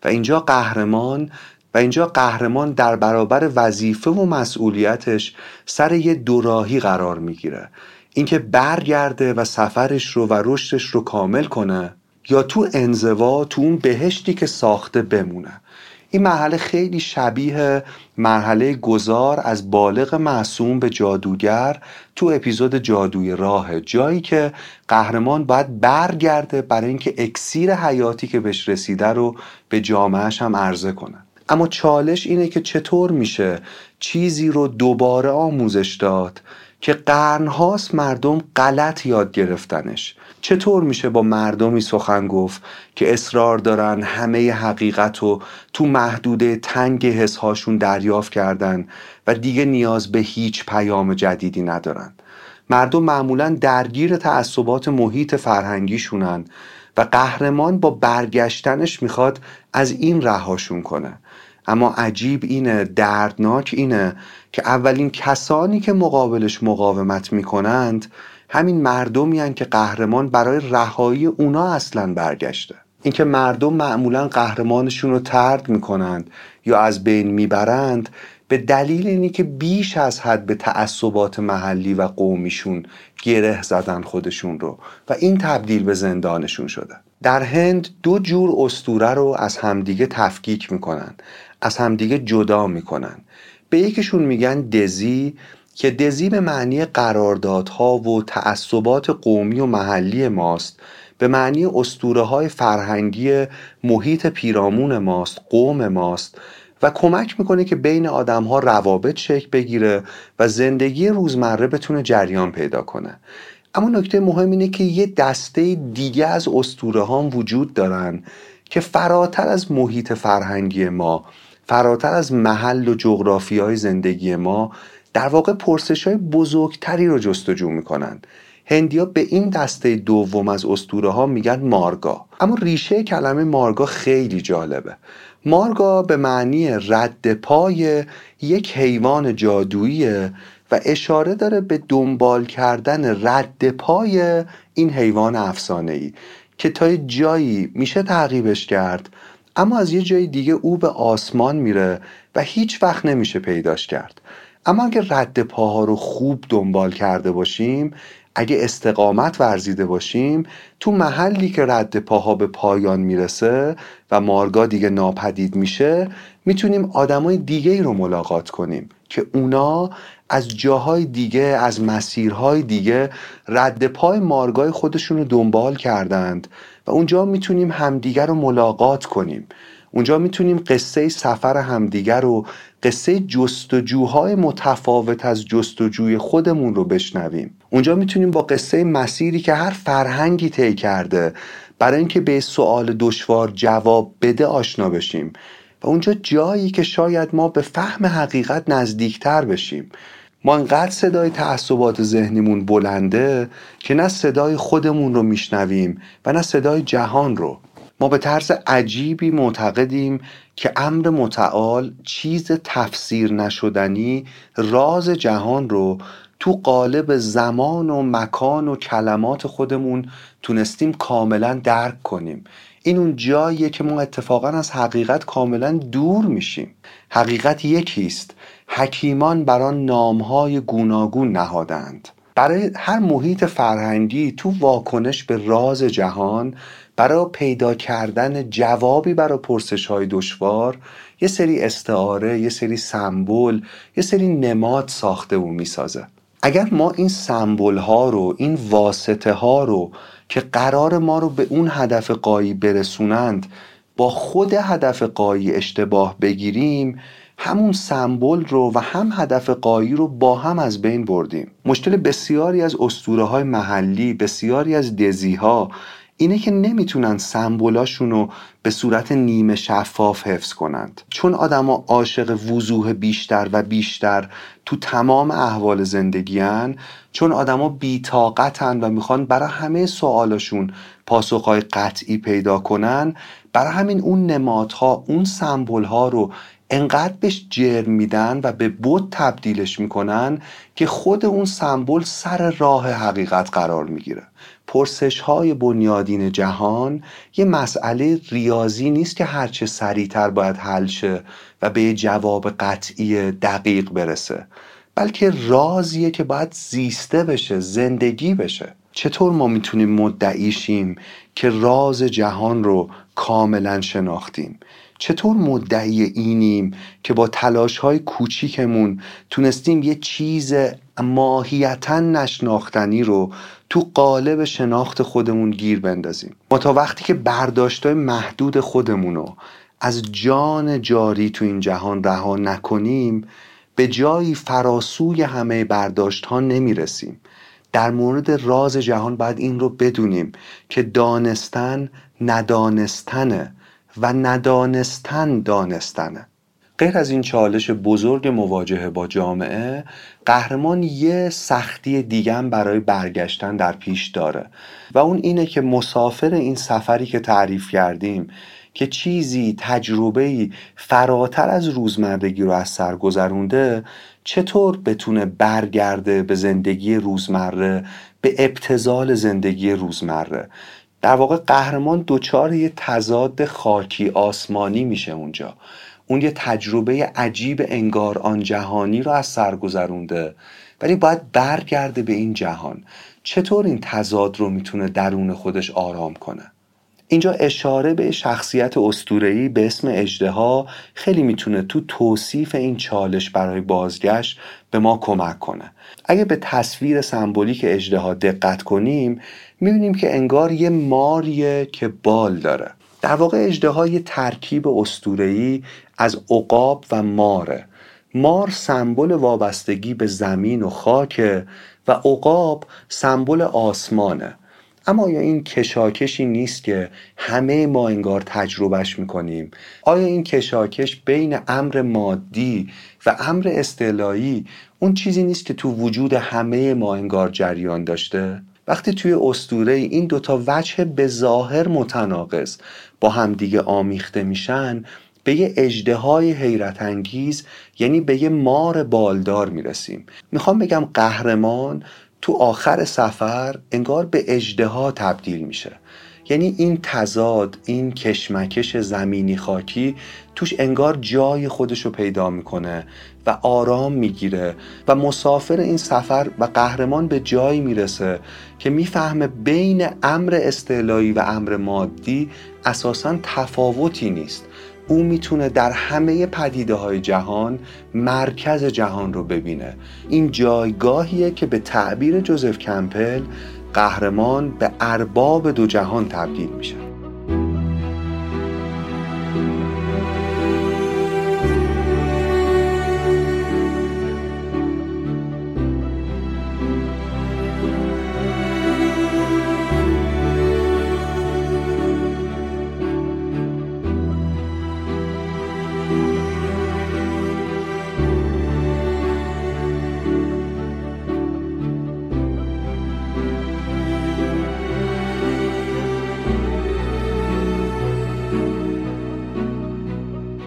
و اینجا قهرمان و اینجا قهرمان در برابر وظیفه و مسئولیتش سر یه دوراهی قرار میگیره. اینکه برگرده و سفرش رو و رشدش رو کامل کنه یا تو انزوا، تو اون بهشتی که ساخته بمونه. این مرحله خیلی شبیه مرحله گذار از بالغ معصوم به جادوگر تو اپیزود جادوی راه، جایی که قهرمان باید برگرده برای اینکه اکسیر حیاتی که بهش رسیده رو به جامعهش هم عرضه کنه. اما چالش اینه که چطور میشه چیزی رو دوباره آموزش داد که قرنهاست مردم غلط یاد گرفتنش؟ چطور میشه با مردمی سخن گفت که اصرار دارن همه حقیقت رو تو محدوده تنگ حسهاشون دریافت کردن و دیگه نیاز به هیچ پیام جدیدی ندارن؟ مردم معمولاً درگیر تعصبات محیط فرهنگیشونن و قهرمان با برگشتنش میخواد از این رهاشون کنه. اما عجیب اینه، دردناک اینه که اولین کسانی که مقابلش مقاومت میکنند همین مردمی هستند که قهرمان برای رهایی اونا اصلاً برگشته. اینکه مردم معمولاً قهرمانشون رو طرد میکنند یا از بین میبرند به دلیل اینی که بیش از حد به تعصبات محلی و قومیشون گره زدن خودشون رو و این تبدیل به زندانشون شده. در هند دو جور اسطوره رو از همدیگه تفکیک میکنن، از همدیگه جدا میکنن. به یکیشون میگن دزی که دزی به معنی قراردادها و تعصبات قومی و محلی ماست، به معنی اسطوره های فرهنگی محیط پیرامون ماست، قوم ماست و کمک میکنه که بین آدم‌ها روابط شکل بگیره و زندگی روزمره بتونه جریان پیدا کنه. اما نکته مهم اینه که یه دسته دیگه از اسطوره‌ها وجود دارن که فراتر از محیط فرهنگی ما، فراتر از محل و جغرافیای زندگی ما، در واقع پرسش‌های بزرگتری رو جستجو میکنن. هندیا به این دسته دوم از اسطوره‌ها میگن مارگا. اما ریشه کلمه مارگا خیلی جالبه. مارگا به معنی رد پای یک حیوان جادوییه و اشاره داره به دنبال کردن رد پای این حیوان افسانه‌ای که تا جایی میشه تعقیبش کرد اما از یه جای دیگه او به آسمان میره و هیچ وقت نمیشه پیداش کرد. اما اگه رد پاها رو خوب دنبال کرده باشیم، اگه استقامت ورزیده باشیم، تو محلی که رد پاها به پایان میرسه و مارگا دیگه ناپدید میشه، میتونیم آدمای دیگه‌ای رو ملاقات کنیم که اونا از جاهای دیگه، از مسیرهای دیگه رد پای مارگای خودشون رو دنبال کردند و اونجا میتونیم همدیگه رو ملاقات کنیم. اونجا میتونیم قصه سفر همدیگر رو، قصه جستجوهای متفاوت از جستجوی خودمون رو بشنویم. اونجا میتونیم با قصه مسیری که هر فرهنگی طی کرده برای اینکه به سوال دشوار جواب بده آشنا بشیم و اونجا جایی که شاید ما به فهم حقیقت نزدیکتر بشیم. ما انقدر صدای تعصبات ذهنیمون بلنده که نه صدای خودمون رو میشنویم و نه صدای جهان رو. ما به طرز عجیبی معتقدیم که امر متعال، چیز تفسیر نشدنی، راز جهان رو تو قالب زمان و مکان و کلمات خودمون تونستیم کاملا درک کنیم. این اون جاییه که ما اتفاقا از حقیقت کاملا دور میشیم. حقیقت یکیست، حکیمان بر آن نامهای گوناگون نهادند. برای هر محیط فرهنگی تو واکنش به راز جهان، برای پیدا کردن جوابی برای پرسش‌های دشوار، یه سری استعاره، یه سری سمبل، یه سری نماد ساخته و میسازه. اگر ما این سمبل‌ها رو، این واسطه‌ها رو که قرار ما رو به اون هدف غایی برسونند، با خود هدف غایی اشتباه بگیریم، همون سمبل رو و هم هدف غایی رو با هم از بین بردیم. مشکل بسیاری از اسطوره‌های محلی، بسیاری از دزی‌ها اینه که نمیتونن سمبولاشون رو به صورت نیمه شفاف حفظ کنند. چون آدما عاشق وضوح بیشتر و بیشتر تو تمام احوال زندگی‌ان، چون آدما بی‌طاقتن و میخوان برای همه سوالاشون پاسخ‌های قطعی پیدا کنن، برای همین اون نمادها، اون سمبول‌ها رو انقدر بهش جرم میدن و به بت تبدیلش میکنن که خود اون سمبل سر راه حقیقت قرار میگیره. پرسش های بنیادین جهان یه مسئله ریاضی نیست که هرچه سریعتر باید حل شه و به جواب قطعی دقیق برسه، بلکه رازیه که باید زیسته بشه، زندگی بشه. چطور ما میتونیم مدعی شیم که راز جهان رو کاملا شناختیم؟ چطور مدعی اینیم که با تلاش‌های کوچیکمون تونستیم یه چیز ماهیتاً نشناختنی رو تو قالب شناخت خودمون گیر بندازیم؟ ما تا وقتی که برداشت‌های محدود خودمون رو از جان جاری تو این جهان رها نکنیم، به جایی فراسوی همه برداشت‌ها نمیرسیم. در مورد راز جهان باید این رو بدونیم که دانستن ندانستنه و ندانستن دانستنه. غیر از این چالش بزرگ مواجهه با جامعه، قهرمان یه سختی دیگه هم برای برگشتن در پیش داره و اون اینه که مسافر این سفری که تعریف کردیم که چیزی، تجربه‌ای فراتر از روزمرگی رو از سر گذرونده، چطور بتونه برگرده به زندگی روزمره، به ابتذال زندگی روزمره. در واقع قهرمان دوچار یه تضاد خاکی آسمانی میشه اونجا. اون یه تجربه عجیب انگار آن جهانی رو از سر گذرونده ولی باید برگرده به این جهان. چطور این تضاد رو میتونه درون خودش آرام کنه؟ اینجا اشاره به شخصیت اسطوره‌ای به اسم اژدها خیلی میتونه تو توصیف این چالش برای بازگشت به ما کمک کنه. اگه به تصویر سمبولیک اژدها دقت کنیم میبینیم که انگار یه ماریه که بال داره. در واقع اژدها یه ترکیب اسطوره‌ای از عقاب و ماره. مار سمبل وابستگی به زمین و خاکه و عقاب سمبل آسمانه. اما یا این کشاکشی نیست که همه ما انگار تجربهش میکنیم؟ آیا این کشاکش بین امر مادی و امر استعلایی اون چیزی نیست که تو وجود همه ما انگار جریان داشته؟ وقتی توی اسطوره این دوتا وجه به ظاهر متناقض با همدیگه آمیخته میشن، به یه اژدهای حیرت انگیز، یعنی به یه مار بالدار میرسیم. میخوام بگم قهرمان تو آخر سفر انگار به اژدها تبدیل میشه. یعنی این تضاد، این کشمکش زمینی خاکی توش انگار جای خودشو پیدا میکنه و آرام میگیره و مسافر این سفر و قهرمان به جایی میرسه که میفهمه بین امر استعلایی و امر مادی اساساً تفاوتی نیست. او میتونه در همه پدیده های جهان مرکز جهان رو ببینه. این جایگاهیه که به تعبیر جوزف کمپل قهرمان به ارباب دو جهان تبدیل میشه.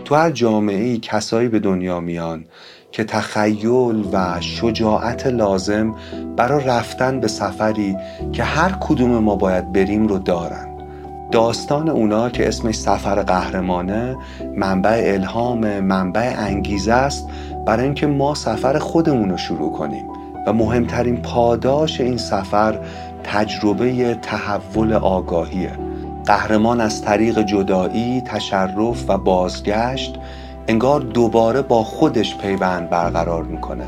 تو هر جامعه‌ای کسایی به دنیا میان که تخیل و شجاعت لازم برای رفتن به سفری که هر کدوم ما باید بریم رو دارن. داستان اونا که اسمش سفر قهرمانه منبع الهام، منبع انگیزه است برای اینکه ما سفر خودمون رو شروع کنیم و مهمترین پاداش این سفر تجربه تحول آگاهیه. قهرمان از طریق جدایی، تشرف و بازگشت انگار دوباره با خودش پیوند برقرار میکنه.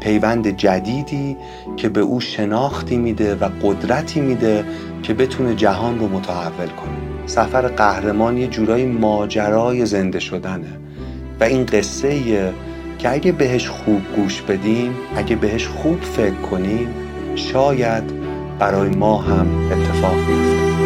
پیوند جدیدی که به او شناختی میده و قدرتی میده که بتونه جهان رو متحول کنه. سفر قهرمان یه جورایی ماجرای زنده شدنه و این قصه یه که اگه بهش خوب گوش بدیم، اگه بهش خوب فکر کنیم، شاید برای ما هم اتفاق بیفته.